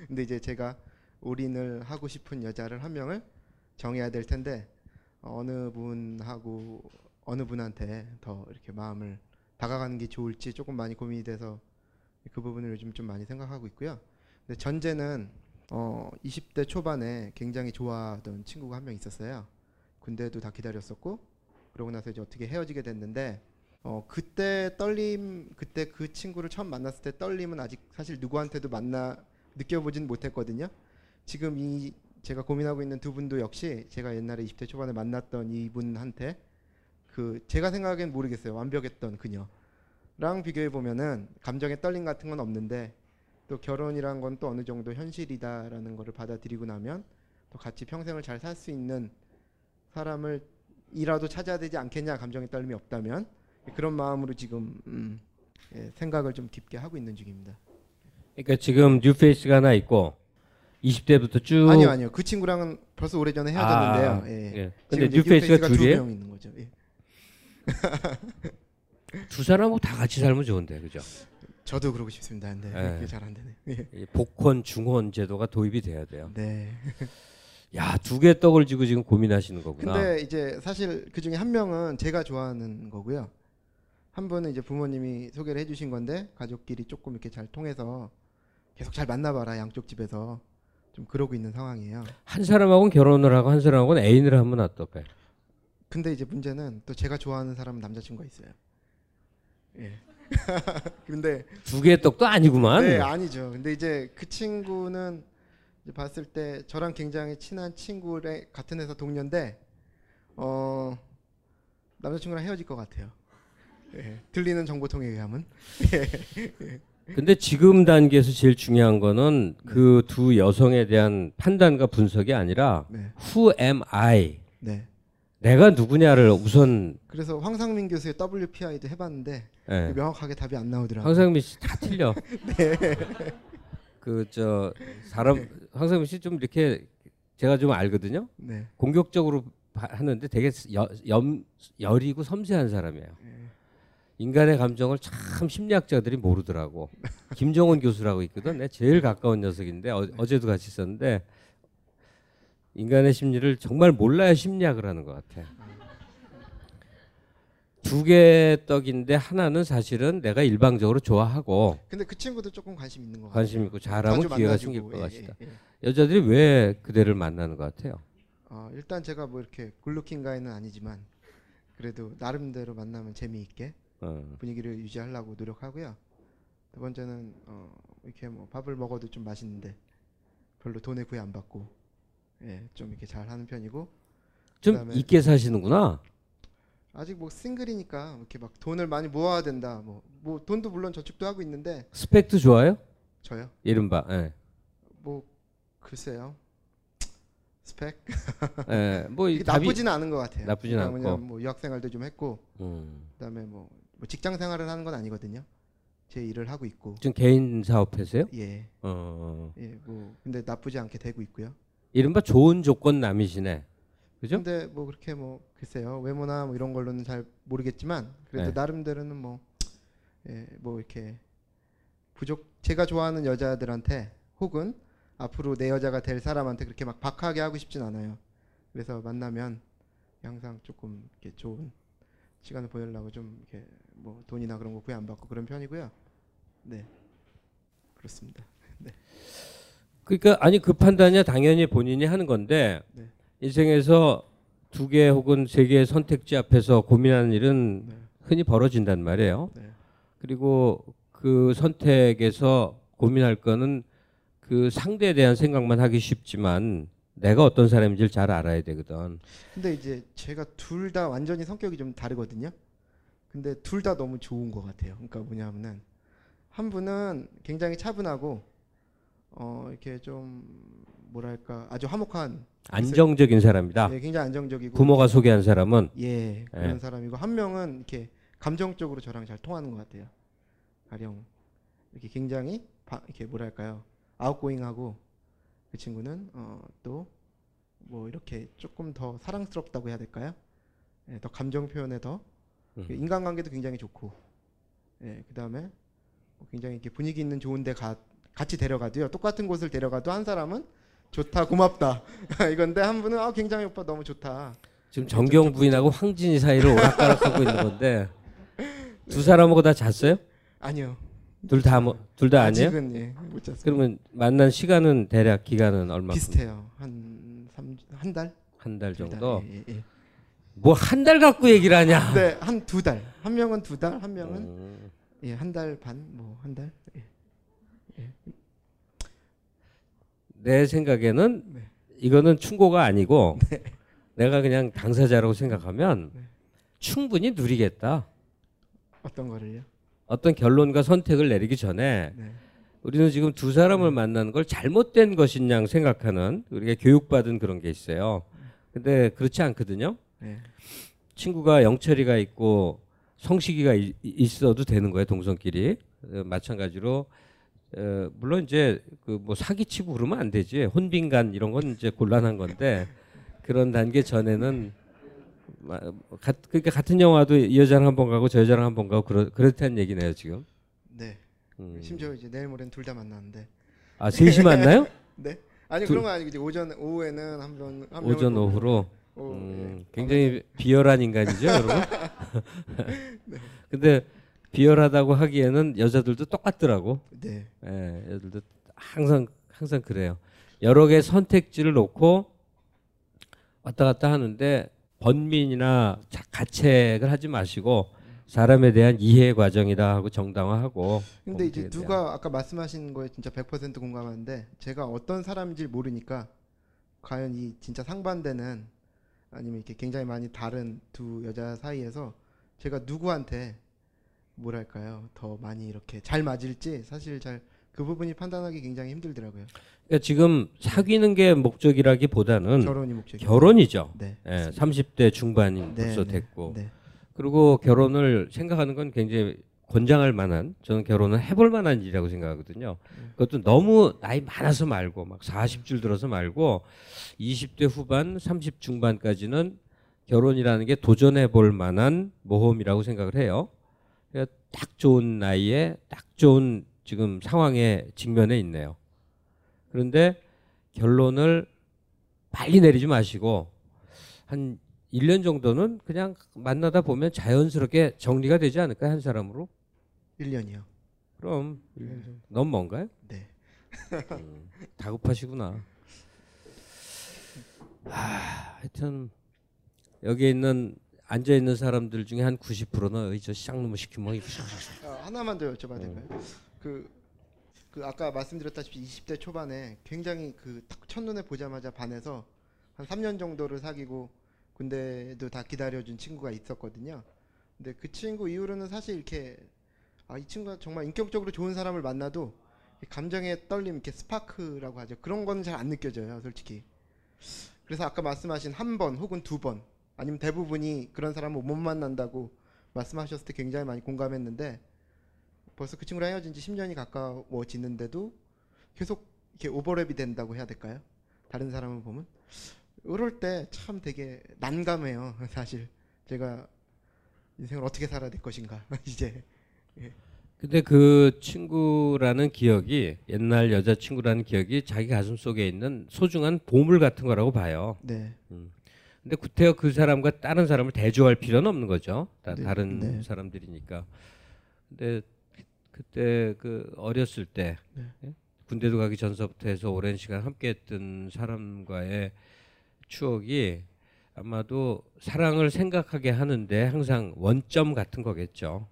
근데 이제 제가 올인을 하고 싶은 여자를 한 명을 정해야 될 텐데 어느 분한테 더 이렇게 마음을 다가가는 게 좋을지 조금 많이 고민이 돼서 그 부분을 요즘 좀 많이 생각하고 있고요. 근데 전제는 20대 초반에 굉장히 좋아하던 친구가 한 명 있었어요. 군대도 다 기다렸었고, 그러고 나서 이제 어떻게 헤어지게 됐는데 그때 그 친구를 처음 만났을 때 떨림은 아직 사실 누구한테도 느껴보진 못했거든요. 지금 제가 고민하고 있는 두 분도 역시 제가 옛날에 20대 초반에 만났던 이분한테 제가 생각엔 모르겠어요. 완벽했던 그녀랑 비교해보면은 감정의 떨림 같은 건 없는데, 또 결혼이란 건 또 어느 정도 현실이다라는 거를 받아들이고 나면 또 같이 평생을 잘 살 수 있는 사람이라도 찾아야 되지 않겠냐, 감정의 떨림이 없다면. 그런 마음으로 지금 생각을 좀 깊게 하고 있는 중입니다. 그러니까 지금 뉴페이스가 하나 있고 20대부터 쭉. 아니요. 그 친구랑은 벌써 오래전에 헤어졌는데요. 예. 근데 뉴페이스가 둘이에요? 두 명 있는 거죠. 예. 두 사람하고 다 같이 살면 좋은데, 그죠? 저도 그러고 싶습니다. 근데 그게 잘 안 되네요. 예. 복혼 중혼 제도가 도입이 돼야 돼요. 네. 야, 두 개 떡을 지고 지금 고민하시는 거구나. 근데 이제 사실 그 중에 한 명은 제가 좋아하는 거고요. 한 분은 이제 부모님이 소개를 해주신 건데 가족끼리 조금 이렇게 잘 통해서 계속 잘 만나봐라, 양쪽 집에서 좀 그러고 있는 상황이에요. 한 사람하고는 결혼을 하고 한 사람하고는 애인을 하면 어떨까요? 근데 이제 문제는 또 제가 좋아하는 사람은 남자친구가 있어요. 예. 근데 두 개의 떡도 아니구만. 네, 아니죠. 근데 이제 그 친구는 이제 봤을 때 저랑 굉장히 친한 친구의 같은 회사 동료인데 남자친구랑 헤어질 것 같아요. 예. 들리는 정보통에 의하면. 예. 근데 지금 단계에서 제일 중요한 거는 그 두 여성에 대한 판단과 분석이 아니라 Who am I? 네. 내가 누구냐를 우선. 그래서 황상민 교수의 WPI도 해봤는데 명확하게 답이 안 나오더라고요. 황상민 씨 다 틀려. 네. 황상민 씨 좀 이렇게 제가 좀 알거든요. 네. 공격적으로 하는데 되게 여리고 섬세한 사람이에요. 인간의 감정을 참 심리학자들이 모르더라고. 김정은 교수라고 있거든. 내 제일 가까운 녀석인데 어제도 같이 있었는데 인간의 심리를 정말 몰라야 심리학을 하는 것 같아. 두 개의 떡인데 하나는 사실은 내가 일방적으로 좋아하고. 근데 그 친구도 조금 관심 있는 것 같아요. 관심 있고 잘하면 기회가 생길 것 같다. 여자들이 왜 그대를 만나는 것 같아요? 일단 제가 뭐 이렇게 굿루킹 가이는 아니지만 그래도 나름대로 만나면 재미있게 분위기를 유지하려고 노력하고요. 두 번째는 이렇게 뭐 밥을 먹어도 좀 맛있는데 별로 돈에 구애 안 받고, 예, 좀 이렇게 잘하는 편이고. 좀 있게 사시는구나. 아직 뭐 싱글이니까 이렇게 막 돈을 많이 모아야 된다. 뭐 돈도 물론 저축도 하고 있는데. 스펙도 좋아요? 저요? 이른바. 예. 뭐 글쎄요. 스펙? 예, 뭐 나쁘지는 않은 것 같아요. 나쁘진 않고. 왜냐면 뭐 유학생활도 좀 했고, 그다음에 뭐 직장생활을 하는 건 아니거든요. 제 일을 하고 있고. 지금 개인 사업하세요? 예. 예, 뭐 근데 나쁘지 않게 되고 있고요. 이른바 좋은 조건 남이시네. 그죠? 근데 뭐 그렇게 뭐 글쎄요 외모나 뭐 이런 걸로는 잘 모르겠지만 그래도 네. 나름대로는 뭐, 예, 뭐 이렇게 부족 제가 좋아하는 여자들한테 혹은 앞으로 내 여자가 될 사람한테 그렇게 막 박하게 하고 싶진 않아요. 그래서 만나면 항상 조금 이렇게 좋은 시간을 보내려고 좀 이렇게 뭐 돈이나 그런 거 구애 안 받고 그런 편이고요. 네, 그렇습니다. 네. 그러니까 아니 그 판단이야 당연히 본인이 하는 건데 네. 인생에서 두 개 혹은 세 개의 선택지 앞에서 고민하는 일은 네. 흔히 벌어진단 말이에요. 네. 그리고 그 선택에서 고민할 거는 그 상대에 대한 생각만 하기 쉽지만 내가 어떤 사람인지를 잘 알아야 되거든. 근데 이제 제가 둘 다 완전히 성격이 좀 다르거든요. 근데 둘 다 너무 좋은 것 같아요. 그러니까 뭐냐면은 한 분은 굉장히 차분하고 이렇게 좀 뭐랄까 아주 화목한 안정적인 사람이다. 네, 굉장히 안정적이고 부모가 소개한 사람은 예 그런 예. 사람이고 한 명은 이렇게 감정적으로 저랑 잘 통하는 것 같아요. 가령 이렇게 굉장히 이렇게 뭐랄까요 아웃고잉하고 그 친구는 또 뭐 이렇게 조금 더 사랑스럽다고 해야 될까요? 예, 더 감정 표현에 더 인간관계도 굉장히 좋고, 예, 그 다음에 굉장히 이렇게 분위기 있는 좋은데 같이 데려가도요. 똑같은 곳을 데려가도 한 사람은 좋다, 고맙다 이건데 한 분은 굉장히 오빠 너무 좋다. 지금 정경 부인하고 황진이 사이를 오락가락하고 있는 건데 두 사람하고 다 잤어요? 아니요. 둘 다 아니에요? 아직은 예, 못 잤어요. 그러면 만난 시간은 대략 기간은 얼마큼? 비슷해요. 한 달? 한 달 정도? 달, 예, 예. 뭐 한 달 갖고 얘기를 하냐? 네, 한 두 달. 한 명은 두 달, 한 명은 예, 한 달 반, 뭐 한 달. 예. 예. 내 생각에는 네. 이거는 충고가 아니고 네. 내가 그냥 당사자라고 생각하면 네. 충분히 누리겠다. 어떤 거를요? 어떤 결론과 선택을 내리기 전에 네. 우리는 지금 두 사람을 만나는 걸 잘못된 것이냐 생각하는 우리가 교육받은 그런 게 있어요. 근데 그렇지 않거든요. 네. 친구가 영철이가 있고 성식이가 있어도 되는 거예요. 동성끼리. 마찬가지로 물론 이제 그 뭐 사기치고 그러면 안 되지. 혼빈간 이런 건 이제 곤란한 건데 그런 단계 전에는 그러니까 같은 영화도 이 여자랑 한 번 가고 저 여자랑 한 번 가고 그렇다는 얘기네요 지금. 네. 심지어 이제 내일 모레는 둘 다 만나는데. 아 셋이 만나요? 네. 아니 그런 건 아니고 이제 오전 오후에는 한 번. 오전 오후로. 네. 굉장히 비열한 인간이죠, 여러분. 네. 근데 비열하다고 하기에는 여자들도 똑같더라고. 네. 예, 여자들도 항상 그래요. 여러 개의 선택지를 놓고 왔다 갔다 하는데 번민이나 가책을 하지 마시고 사람에 대한 이해 과정이다 하고 정당화하고. 근데 이제 누가 아까 말씀하신 거에 진짜 100% 공감하는데 제가 어떤 사람인지 모르니까 과연 이 진짜 상반되는 아니면 이렇게 굉장히 많이 다른 두 여자 사이에서 제가 누구한테 뭐랄까요 더 많이 이렇게 잘 맞을지 사실 잘 그 부분이 판단하기 굉장히 힘들더라고요. 그러니까 지금 사귀는 게 목적이라기보다는 결혼이 목적이죠. 결혼이죠. 네, 예, 30대 중반이 벌써 네, 됐고 네. 그리고 결혼을 생각하는 건 굉장히 권장할 만한 저는 결혼을 해볼 만한 일이라고 생각하거든요. 그것도 너무 나이 많아서 말고 막 40줄 들어서 말고 20대 후반 30 중반까지는 결혼이라는 게 도전해볼 만한 모험이라고 생각을 해요. 그러니까 딱 좋은 나이에 딱 좋은 지금 상황에 직면해 있네요. 그런데 결론을 빨리 내리지 마시고 한 1년 정도는 그냥 만나다 보면 자연스럽게 정리가 되지 않을까요? 한 사람으로? 1년이요. 그럼 1년 정도. 너무 먼가요? 네. 다급하시구나. 하여튼 여기 있는 앉아있는 사람들 중에 한 90%는 저 쌍놈을 시키면 하나만 더 여쭤봐도 될까요? 그 아까 말씀드렸다시피 20대 초반에 굉장히 그 딱 첫눈에 보자마자 반해서 한 3년 정도를 사귀고 군대도 다 기다려준 친구가 있었거든요. 근데 그 친구 이후로는 사실 이렇게 이 친구가 정말 인격적으로 좋은 사람을 만나도 감정의 떨림, 이렇게 스파크라고 하죠. 그런 건 잘 안 느껴져요, 솔직히. 그래서 아까 말씀하신 한 번 혹은 두 번 아니면 대부분이 그런 사람을 못 만난다고 말씀하셨을 때 굉장히 많이 공감했는데 벌써 그 친구랑 헤어진 지 10년이 가까워지는데도 계속 이렇게 오버랩이 된다고 해야 될까요? 다른 사람을 보면. 이럴 때 참 되게 난감해요. 사실 제가 인생을 어떻게 살아야 될 것인가 이제. 예. 근데 그 친구라는 기억이, 옛날 여자친구라는 기억이 자기 가슴 속에 있는 소중한 보물 같은 거라고 봐요. 네. 근데 구태여 그 사람과 다른 사람을 대조할 필요는 없는 거죠. 다 네. 다른 네. 사람들이니까. 근데 그때 그 어렸을 때 네. 군대도 가기 전서부터 해서 오랜 시간 함께했던 사람과의 추억이 아마도 사랑을 생각하게 하는데 항상 원점 같은 거겠죠.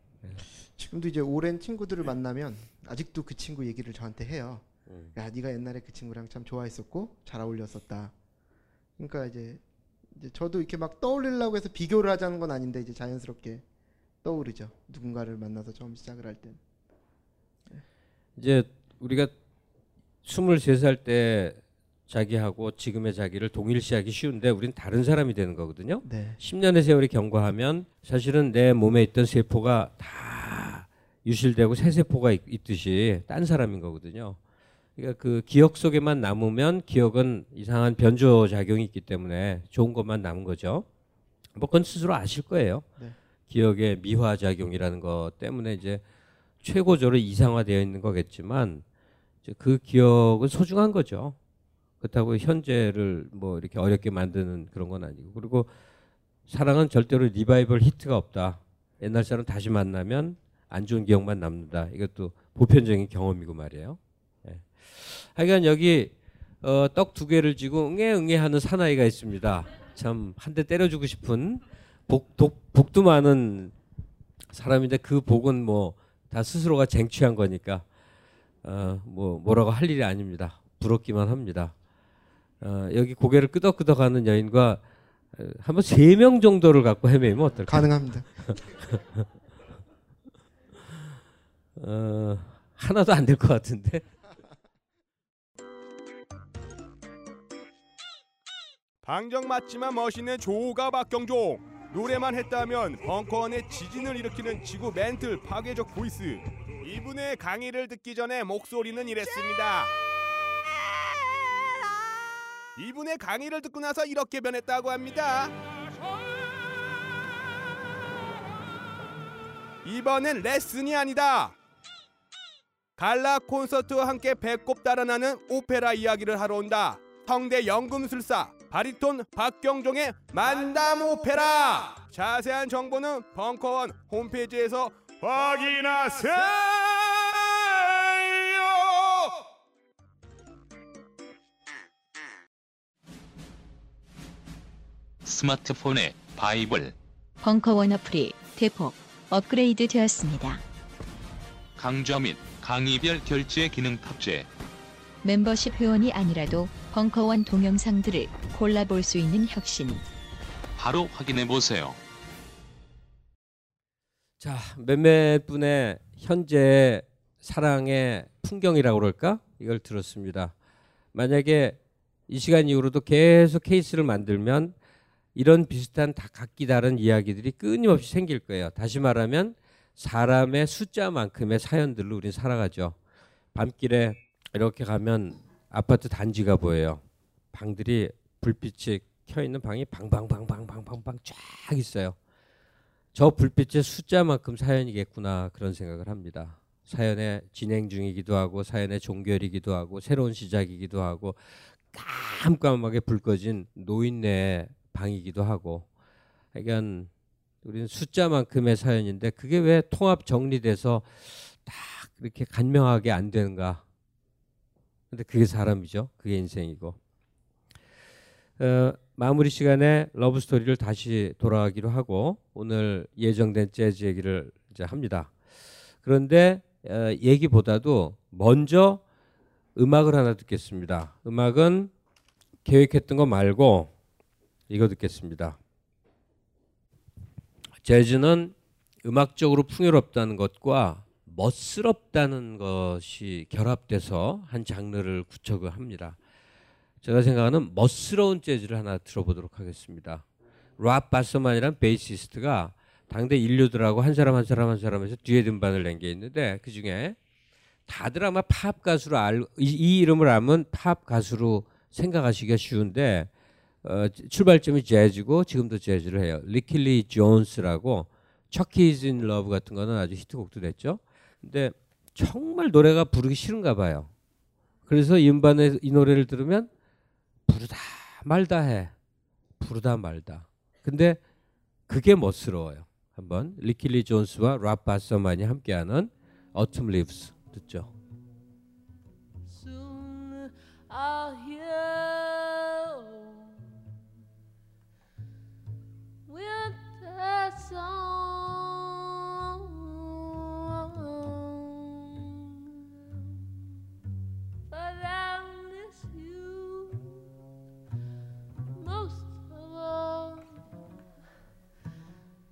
지금도 이제 오랜 친구들을 만나면 아직도 그 친구 얘기를 저한테 해요. 야, 네가 옛날에 그 친구랑 참 좋아했었고 잘 어울렸었다. 그러니까 이제 저도 이렇게 막 떠올리려고 해서 비교를 하자는 건 아닌데 이제 자연스럽게 떠오르죠. 누군가를 만나서 처음 시작을 할 땐. 이제 우리가 23살 때 자기하고 지금의 자기를 동일시하기 쉬운데 우린 다른 사람이 되는 거거든요. 네. 10년의 세월이 경과하면 사실은 내 몸에 있던 세포가 다 유실되고 새 세포가 있듯이 딴 사람인 거거든요. 그러니까 그 기억 속에만 남으면 기억은 이상한 변조 작용이 있기 때문에 좋은 것만 남은 거죠. 뭐 그건 스스로 아실 거예요. 네. 기억의 미화 작용이라는 것 때문에 이제 최고조로 이상화되어 있는 거겠지만 이제 그 기억은 소중한 거죠. 그렇다고 현재를 뭐 이렇게 어렵게 만드는 그런 건 아니고. 그리고 사랑은 절대로 리바이벌 히트가 없다. 옛날 사람 다시 만나면 안 좋은 기억만 남는다. 이것도 보편적인 경험이고 말이에요. 예. 하여간 여기 떡 두 개를 쥐고 응애응애 하는 사나이가 있습니다. 참 한 대 때려주고 싶은 복도 많은 사람인데 그 복은 뭐 다 스스로가 쟁취한 거니까 뭐라고 할 일이 아닙니다. 부럽기만 합니다. 여기 고개를 끄덕끄덕하는 여인과 한번 3명 정도를 갖고 헤매면 어떨까요? 가능합니다. 하나도 안 될 것 같은데. 방정 맞지만 멋있는 조가 박경종. 노래만 했다면 벙커원의 지진을 일으키는 지구 멘틀 파괴적 보이스. 이분의 강의를 듣기 전에 목소리는 이랬습니다. 이분의 강의를 듣고 나서 이렇게 변했다고 합니다. 이번엔 레슨이 아니다. 갈라 콘서트와 함께 배꼽 달아나는 오페라 이야기를 하러 온다. 성대 연금술사 바리톤 박경종의 만담 오페라. 자세한 정보는 벙커원 홈페이지에서 확인하세요. 스마트폰의 바이블 벙커원 어플이 대폭 업그레이드 되었습니다. 강좌 및 강의별 결제 기능 탑재. 멤버십 회원이 아니라도 벙커원 동영상들을 골라볼 수 있는 혁신. 바로 확인해보세요. 자, 몇몇 분의 현재의 사랑의 풍경이라고 그럴까? 이걸 들었습니다. 만약에 이 시간 이후로도 계속 케이스를 만들면 이런 비슷한 다 각기 다른 이야기들이 끊임없이 생길 거예요. 다시 말하면 사람의 숫자만큼의 사연들로 우린 살아가죠. 밤길에 이렇게 가면 아파트 단지가 보여요. 방들이 불빛이 켜있는 방이 방방방방방방방 쫙 있어요. 저 불빛의 숫자만큼 사연이겠구나 그런 생각을 합니다. 사연의 진행 중이기도 하고 사연의 종결이기도 하고 새로운 시작이기도 하고 깜깜하게 불 꺼진 노인네의 방이기도 하고. 그러니까 우리는 숫자만큼의 사연인데 그게 왜 통합 정리돼서 딱 이렇게 간명하게 안 되는가. 근데 그게 사람이죠. 그게 인생이고. 마무리 시간에 러브스토리를 다시 돌아가기로 하고 오늘 예정된 재즈 얘기를 이제 합니다. 그런데 얘기보다도 먼저 음악을 하나 듣겠습니다. 음악은 계획했던 거 말고 이거 듣겠습니다. 재즈는 음악적으로 풍요롭다는 것과 멋스럽다는 것이 결합돼서 한 장르를 구축합니다. 제가 생각하는 멋스러운 재즈를 하나 들어보도록 하겠습니다. 랍 바서만이라는 베이시스트가 당대 인류들하고 한 사람 한 사람 한 사람에서 뒤에 등반을 낸 게 있는데 그중에 다들 아마 팝 가수로 이 이름을 알면 팝 가수로 생각하시기가 쉬운데 출발점이 재즈고 지금도 재즈를 해요. 리킬리 존스라고 척키즈 인 러브 같은 거는 아주 히트곡도 됐죠. 근데 정말 노래가 부르기 싫은가 봐요. 그래서 인반의 이 노래를 들으면 부르다 말다 해. 부르다 말다. 근데 그게 멋스러워요. 한번 리킬리 존스와 랍 바서만이 함께하는 Autumn Leaves 듣죠. Soon I'll hear winter song, but I miss you most of all,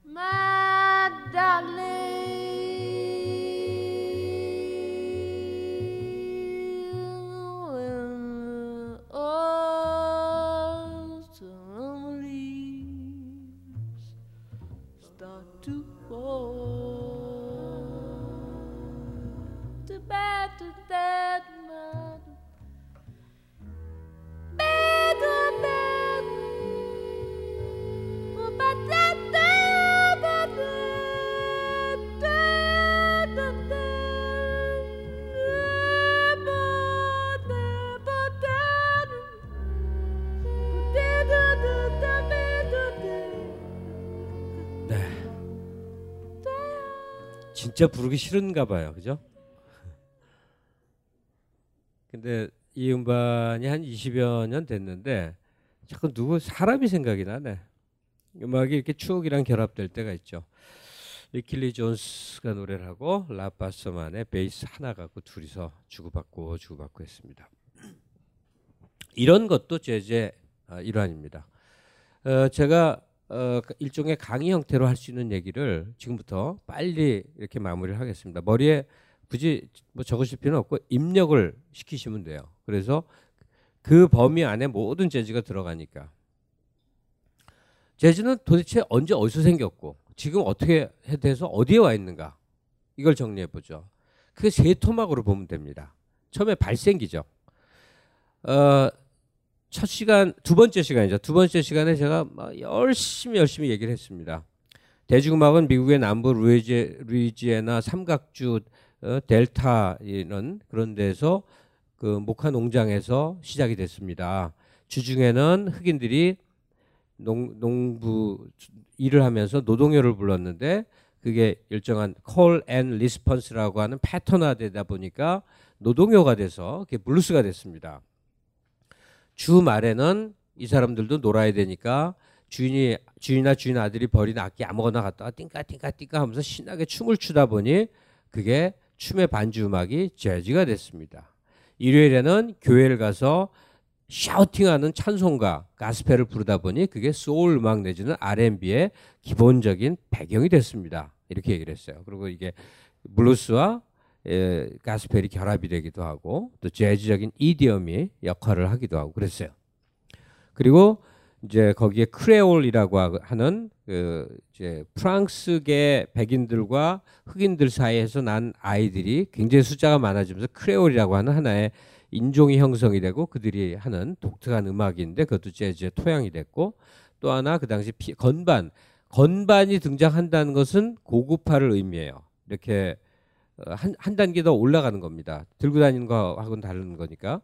my darling. 진짜 부르기 싫은가 봐요. 그죠? 근데 이 음반이 한 20여 년 됐는데 자꾸 누구 사람이 생각이 나네. 음악이 이렇게 추억이랑 결합될 때가 있죠. 리킬리 존스가 노래를 하고 라파서만의 베이스 하나 갖고 둘이서 주고받고 했습니다. 이런 것도 재즈의 일환입니다. 제가 일종의 강의 형태로 할 수 있는 얘기를 지금부터 빨리 이렇게 마무리를 하겠습니다. 머리에 굳이 뭐 적으실 필요는 없고 입력을 시키시면 돼요. 그래서 그 범위 안에 모든 재즈가 들어가니까. 재즈는 도대체 언제 어디서 생겼고 지금 어떻게 해서 어디에 와 있는가, 이걸 정리해보죠. 그게 세 토막으로 보면 됩니다. 처음에 발생기죠. 첫 시간, 두 번째 시간이죠. 두 번째 시간에 제가 막 열심히 얘기를 했습니다. 대중음악은 미국의 남부 루이지애나 삼각주 델타 이런 그런 데서 그 목화 농장에서 시작이 됐습니다. 주중에는 흑인들이 농부 일을 하면서 노동요를 불렀는데 그게 일정한 콜 앤 리스폰스라고 하는 패턴화되다 보니까 노동요가 돼서 그게 블루스가 됐습니다. 주말에는 이 사람들도 놀아야 되니까 주인이나 주인 아들이 버린 악기 아무거나 갖다가 띵까띵까띵까 하면서 신나게 춤을 추다 보니 그게 춤의 반주 음악이 재즈가 됐습니다. 일요일에는 교회를 가서 샤우팅하는 찬송가, 가스펠을 부르다 보니 그게 소울 음악 내지는 R&B의 기본적인 배경이 됐습니다. 이렇게 얘기를 했어요. 그리고 이게 블루스와 가스펠이 결합이 되기도 하고 또 재즈적인 이디엄이 역할을 하기도 하고 그랬어요. 그리고 이제 거기에 크레올이라고 하는 그 이제 프랑스계 백인들과 흑인들 사이에서 난 아이들이 굉장히 숫자가 많아지면서 크레올이라고 하는 하나의 인종이 형성이 되고 그들이 하는 독특한 음악인데 그것도 재즈의 토양이 됐고, 또 하나 그 당시 건반이 등장한다는 것은 고급화를 의미해요. 이렇게 한 단계 더 올라가는 겁니다. 들고 다니는 거하고는 다른 거니까.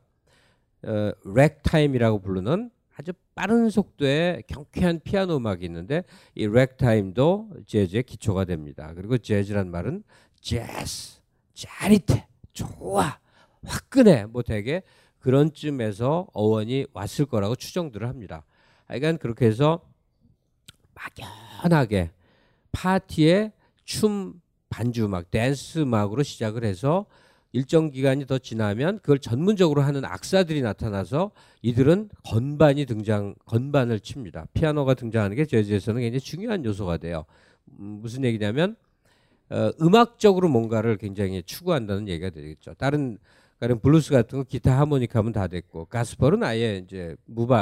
렉타임이라고 부르는 아주 빠른 속도의 경쾌한 피아노 음악이 있는데 이 렉타임도 재즈의 기초가 됩니다. 그리고 재즈란 말은 재즈, 짜릿해, 좋아, 화끈해, 뭐 되게 그런 쯤에서 어원이 왔을 거라고 추정들을 합니다. 하여간 그렇게 해서 막연하게 파티에 춤 반주 음악, 댄스 음악으로 시작을 해서 일정 기간이 더 지나면 그걸 전문적으로 하는 악사들이 나타나서 이들은 건반을 칩니다. 피아노가 등장하는 게 재즈에서는 굉장히 중요한 요소가 돼요. 무슨 얘기냐면 음악적으로 뭔가를 굉장히 추구한다는 얘기가 되겠죠. 다른 블루스 같은 거 기타 하모니카 하면 다 됐고, 가스펠은 아예 이제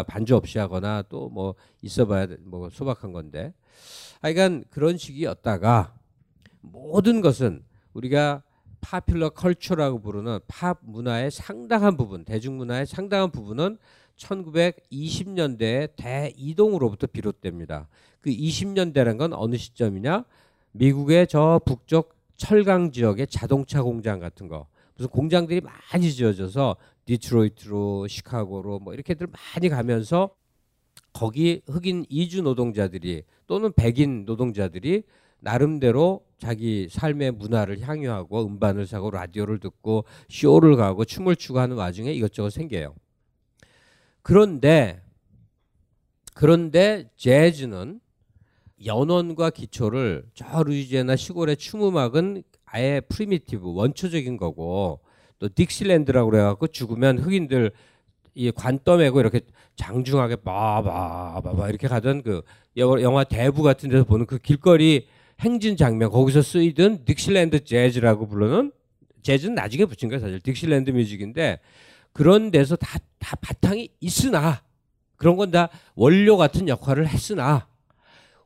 반주 없이 하거나 또 뭐 있어봐야 뭐 소박한 건데, 하여간 그런 식이었다가 모든 것은 우리가 파퓰러 컬처라고 부르는 팝 문화의 상당한 부분, 대중문화의 상당한 부분은 1920년대의 대이동으로부터 비롯됩니다. 그 20년대란 건 어느 시점이냐? 미국의 저 북쪽 철강 지역의 자동차 공장 같은 거, 무슨 공장들이 많이 지어져서 디트로이트로 시카고로 뭐 이렇게들 많이 가면서 거기 흑인 이주 노동자들이 또는 백인 노동자들이 나름대로 자기 삶의 문화를 향유하고 음반을 사고 라디오를 듣고 쇼를 가고 춤을 추고 하는 와중에 이것저것 생겨요. 그런데 재즈는 연원과 기초를 저 루이지애나 시골의 춤 음악은 아예 프리미티브 원초적인 거고, 또 딕시랜드라고 그래갖고 죽으면 흑인들 이 관떠매고 이렇게 장중하게 바바바바 이렇게 가던 그 영화 대부 같은 데서 보는 그 길거리 행진 장면, 거기서 쓰이던 딕시랜드 재즈라고 부르는, 재즈는 나중에 붙인 거예요 사실, 딕시랜드 뮤직인데 그런 데서 다 바탕이 있으나, 그런 건 다 원료 같은 역할을 했으나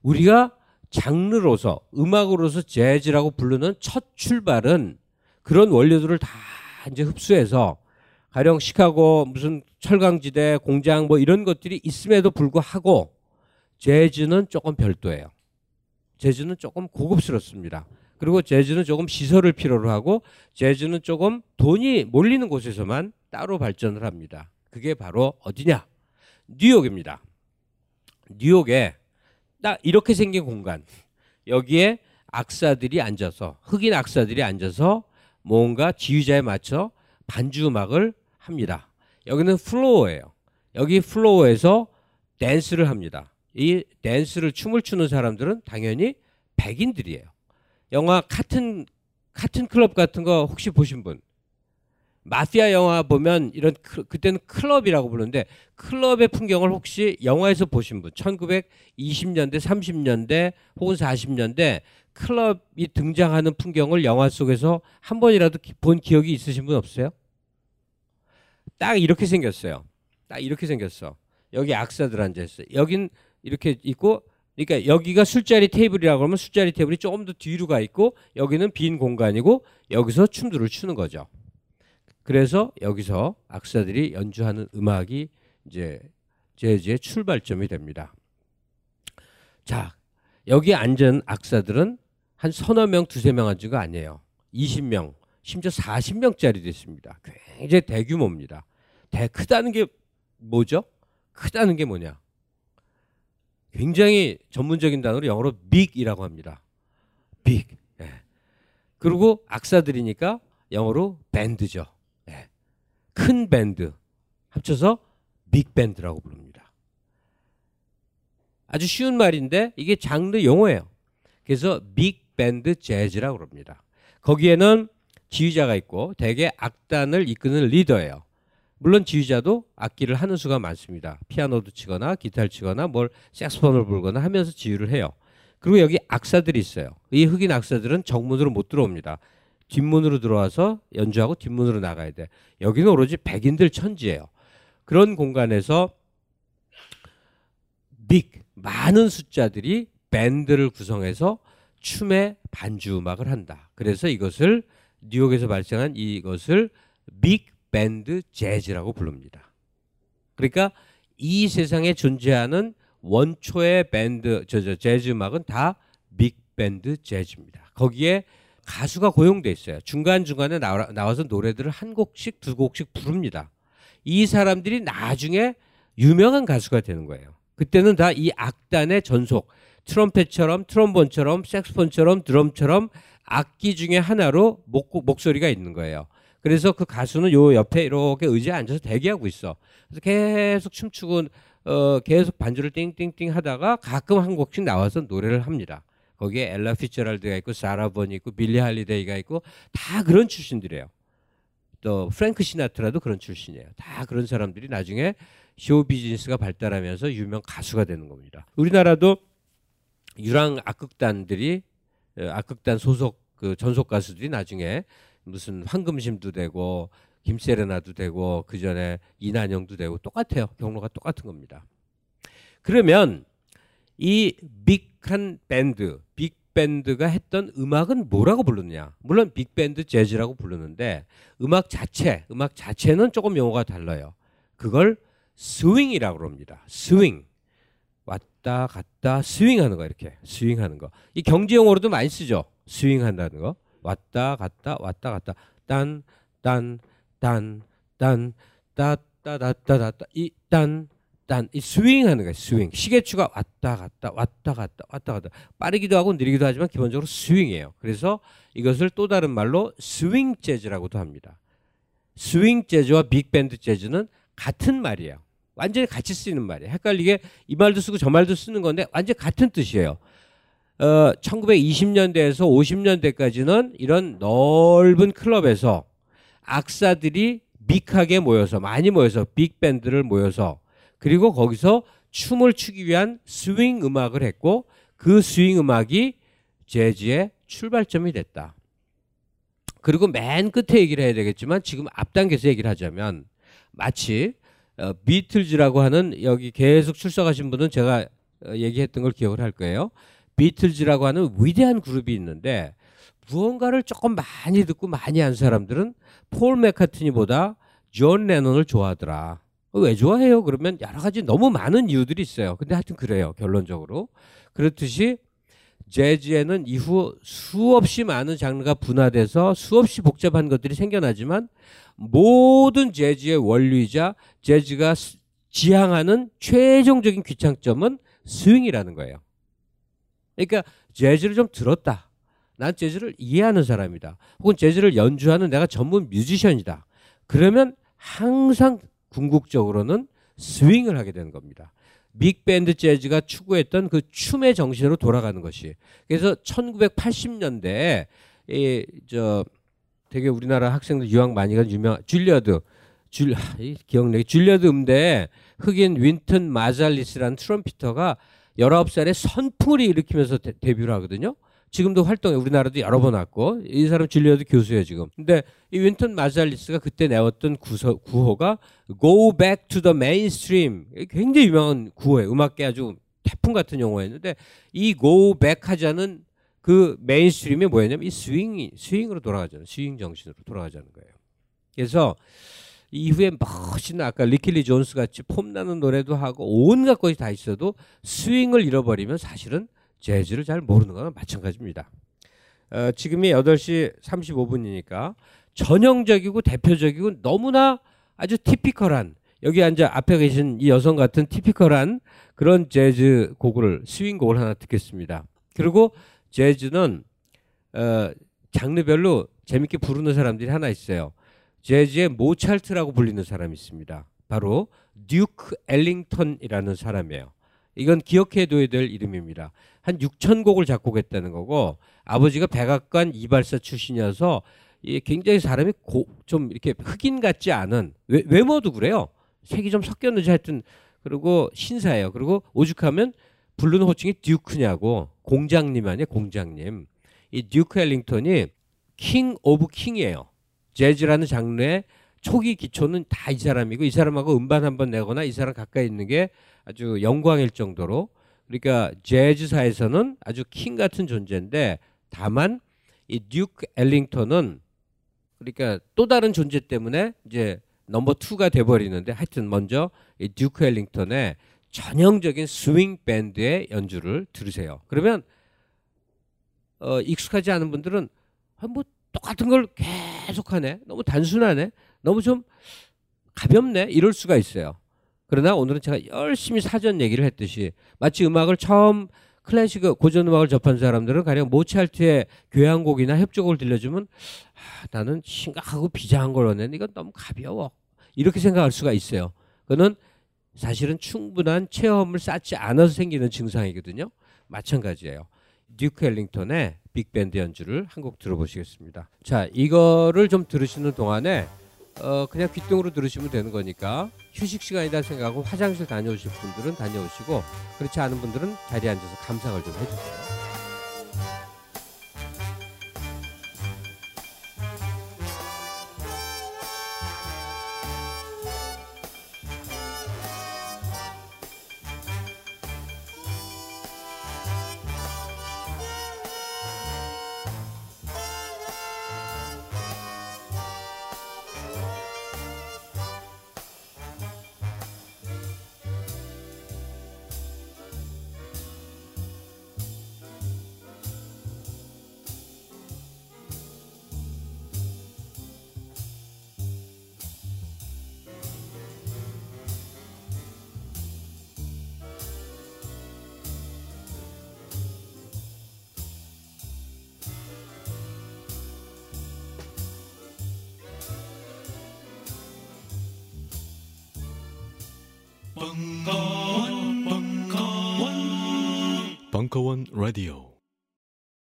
우리가 장르로서 음악으로서 재즈라고 부르는 첫 출발은 그런 원료들을 다 이제 흡수해서, 가령 시카고 무슨 철강지대 공장 뭐 이런 것들이 있음에도 불구하고 재즈는 조금 별도예요. 재즈는 조금 고급스럽습니다. 그리고 재즈는 조금 시설을 필요로 하고, 재즈는 조금 돈이 몰리는 곳에서만 따로 발전을 합니다. 그게 바로 어디냐? 뉴욕입니다. 뉴욕에 딱 이렇게 생긴 공간, 여기에 악사들이 앉아서, 흑인 악사들이 앉아서 뭔가 지휘자에 맞춰 반주 음악을 합니다. 여기는 플로어예요. 여기 플로어에서 댄스를 합니다. 이 댄스를, 춤을 추는 사람들은 당연히 백인들이에요. 영화 카튼 클럽 같은 거 혹시 보신 분? 마피아 영화 보면 이런 그때는 클럽이라고 부르는데, 클럽의 풍경을 혹시 영화에서 보신 분? 1920년대, 30년대 혹은 40년대 클럽이 등장하는 풍경을 영화 속에서 한 번이라도 본 기억이 있으신 분 없어요? 딱 이렇게 생겼어요. 딱 이렇게 생겼어. 여기 악사들 앉아있어요. 여긴 이렇게 있고, 그러니까 여기가 술자리 테이블이라고 하면 술자리 테이블이 조금 더 뒤로 가 있고, 여기는 빈 공간이고, 여기서 춤들을 추는 거죠. 그래서 여기서 악사들이 연주하는 음악이 이제 재즈의 출발점이 됩니다. 자, 여기 앉은 악사들은 한 서너 명, 두세 명 앉은 거 아니에요. 20명, 심지어 40명짜리도 있습니다. 굉장히 대규모입니다. 크다는 게 뭐죠? 크다는 게 뭐냐? 굉장히 전문적인 단어로 영어로 빅이라고 합니다. 빅. 예. 그리고 악사들이니까 영어로 밴드죠. 예. 큰 밴드. 합쳐서 빅밴드라고 부릅니다. 아주 쉬운 말인데 이게 장르 용어예요. 그래서 빅밴드 재즈라고 그럽니다. 거기에는 지휘자가 있고 대개 악단을 이끄는 리더예요. 물론 지휘자도 악기를 하는 수가 많습니다. 피아노도 치거나 기타를 치거나 뭘 색소폰을 불거나 하면서 지휘를 해요. 그리고 여기 악사들이 있어요. 이 흑인 악사들은 정문으로 못 들어옵니다. 뒷문으로 들어와서 연주하고 뒷문으로 나가야 돼. 여기는 오로지 백인들 천지예요. 그런 공간에서 많은 숫자들이 밴드를 구성해서 춤의 반주 음악을 한다. 그래서 이것을, 뉴욕에서 발생한 이것을 빅밴드 재즈라고 부릅니다. 그러니까 이 세상에 존재하는 원초의 밴드, 재즈 음악은 다 빅밴드 재즈입니다. 거기에 가수가 고용돼 있어요. 중간중간에 나와서 노래들을 한 곡씩 두 곡씩 부릅니다. 이 사람들이 나중에 유명한 가수가 되는 거예요. 그때는 다 이 악단의 전속, 트럼펫처럼, 트롬본처럼, 색스폰처럼, 드럼처럼 악기 중에 하나로 목소리가 있는 거예요. 그래서 그 가수는 요 옆에 이렇게 의자에 앉아서 대기하고 있어. 그래서 계속 춤추고 계속 반주를 띵띵띵 하다가 가끔 한 곡씩 나와서 노래를 합니다. 거기에 엘라 피츠제럴드가 있고, 사라 본 있고, 빌리 할리데이가 있고, 다 그런 출신들이에요. 또 프랭크 시나트라도 그런 출신이에요. 다 그런 사람들이 나중에 쇼 비즈니스가 발달하면서 유명 가수가 되는 겁니다. 우리나라도 유랑 악극단들이, 악극단 소속 그 전속 가수들이 나중에 무슨 황금심도 되고 김세레나도 되고 그 전에 이난영도 되고 똑같아요. 경로가 똑같은 겁니다. 그러면 이 빅한 밴드, 빅밴드가 했던 음악은 뭐라고 부르느냐. 물론 빅밴드 재즈라고 부르는데 음악 자체는 조금 용어가 달라요. 그걸 스윙이라고 합니다. 스윙. 왔다 갔다 스윙하는 거, 이렇게 스윙하는 거. 이 경제 용어로도 많이 쓰죠. 스윙한다는 거. 왔다 갔다 딴 따따따따따 이 딴 이 스윙하는 거예요. 스윙. 시계추가 왔다 갔다 빠르기도 하고 느리기도 하지만 기본적으로 스윙이에요. 그래서 이것을 또 다른 말로 스윙 재즈라고도 합니다. 스윙 재즈와 빅밴드 재즈는 같은 말이에요. 완전히 같이 쓰이는 말이에요. 헷갈리게 이 말도 쓰고 저 말도 쓰는 건데 완전히 같은 뜻이에요. 1920년대에서 50년대까지는 이런 넓은 클럽에서 악사들이 빅하게 모여서, 많이 모여서 빅밴드를 모여서, 그리고 거기서 춤을 추기 위한 스윙 음악을 했고, 그 스윙 음악이 재즈의 출발점이 됐다. 그리고 맨 끝에 얘기를 해야 되겠지만 지금 앞당겨서 얘기를 하자면, 마치 비틀즈라고 하는, 여기 계속 출석하신 분은 제가 얘기했던 걸 기억을 할 거예요. 비틀즈라고 하는 위대한 그룹이 있는데 무언가를 조금 많이 듣고 많이 한 사람들은 폴 맥카트니보다 존 레논을 좋아하더라. 왜 좋아해요? 그러면 여러 가지 너무 많은 이유들이 있어요. 근데 하여튼 그래요, 결론적으로. 그렇듯이 재즈에는 이후 수없이 많은 장르가 분화돼서 수없이 복잡한 것들이 생겨나지만 모든 재즈의 원리이자 재즈가 지향하는 최종적인 귀창점은 스윙이라는 거예요. 그러니까 재즈를 좀 들었다. 난 재즈를 이해하는 사람이다. 혹은 재즈를 연주하는 내가 전문 뮤지션이다. 그러면 항상 궁극적으로는 스윙을 하게 되는 겁니다. 빅밴드 재즈가 추구했던 그 춤의 정신으로 돌아가는 것이. 그래서 1980년대에 되게 우리나라 학생들 유학 많이 간 유명한 줄리어드 음대에 흑인 윈튼 마잘리스라는 트럼피터가 19살에 선풍을 일으키면서 데뷔를 하거든요. 지금도 활동해. 우리나라도 여러 번 왔고. 이 사람 줄리어드 교수예요, 지금. 근데 이 윈턴 마잘리스가 그때 내왔던 구호가 Go back to the mainstream. 굉장히 유명한 구호예요. 음악계 아주 태풍 같은 용어였는데 이 Go back 하자는 그 메인스트림이 뭐였냐면 이 스윙으로 돌아가자는, 스윙 정신으로 돌아가자는 거예요. 그래서 이후에 멋있는, 아까 리킬리 존스 같이 폼나는 노래도 하고 온갖 것이 다 있어도 스윙을 잃어버리면 사실은 재즈를 잘 모르는 거나 마찬가지입니다. 지금이 8시 35분이니까 전형적이고 대표적이고 너무나 아주 티피컬한, 여기 앉아 앞에 계신 이 여성 같은 티피컬한 그런 재즈 곡을, 스윙 곡을 하나 듣겠습니다. 그리고 재즈는 장르별로 재밌게 부르는 사람들이 하나 있어요. 재즈의 모차르트라고 불리는 사람이 있습니다. 바로 듀크 엘링턴이라는 사람이에요. 이건 기억해둬야 될 이름입니다. 한 6,000곡을 작곡했다는 거고, 아버지가 백악관 이발사 출신이어서 굉장히 사람이 좀 이렇게 흑인 같지 않은, 외모도 그래요. 색이 좀 섞였는지 하여튼, 그리고 신사예요. 그리고 오죽하면 부르는 호칭이 듀크냐고, 공장님 아니에요, 공장님. 이 듀크 엘링턴이 킹 오브 킹이에요. 재즈라는 장르의 초기 기초는 다 이 사람이고, 이 사람하고 음반 한번 내거나 이 사람 가까이 있는 게 아주 영광일 정도로, 그러니까 재즈사에서는 아주 킹 같은 존재인데, 다만 이 듀크 엘링턴은 그러니까 또 다른 존재 때문에 이제 넘버 2가 돼버리는데, 하여튼 먼저 이 듀크 엘링턴의 전형적인 스윙 밴드의 연주를 들으세요. 그러면 익숙하지 않은 분들은 뭐 똑같은 걸 계속하네, 너무 단순하네, 너무 좀 가볍네, 이럴 수가 있어요. 그러나 오늘은 제가 열심히 사전 얘기를 했듯이, 마치 음악을 처음 클래식 고전 음악을 접한 사람들은 가령 모차르트의 교향곡이나 협주곡을 들려주면 나는 심각하고 비장한 걸 원했는데 이건 너무 가벼워, 이렇게 생각할 수가 있어요. 그거는 사실은 충분한 체험을 쌓지 않아서 생기는 증상이거든요. 마찬가지예요. 듀크 엘링턴의 빅밴드 연주를 한 곡 들어보시겠습니다. 자, 이거를 좀 들으시는 동안에 그냥 귓등으로 들으시면 되는 거니까 휴식 시간이다 생각하고 화장실 다녀오실 분들은 다녀오시고, 그렇지 않은 분들은 자리에 앉아서 감상을 좀 해주세요. 벙커원 라디오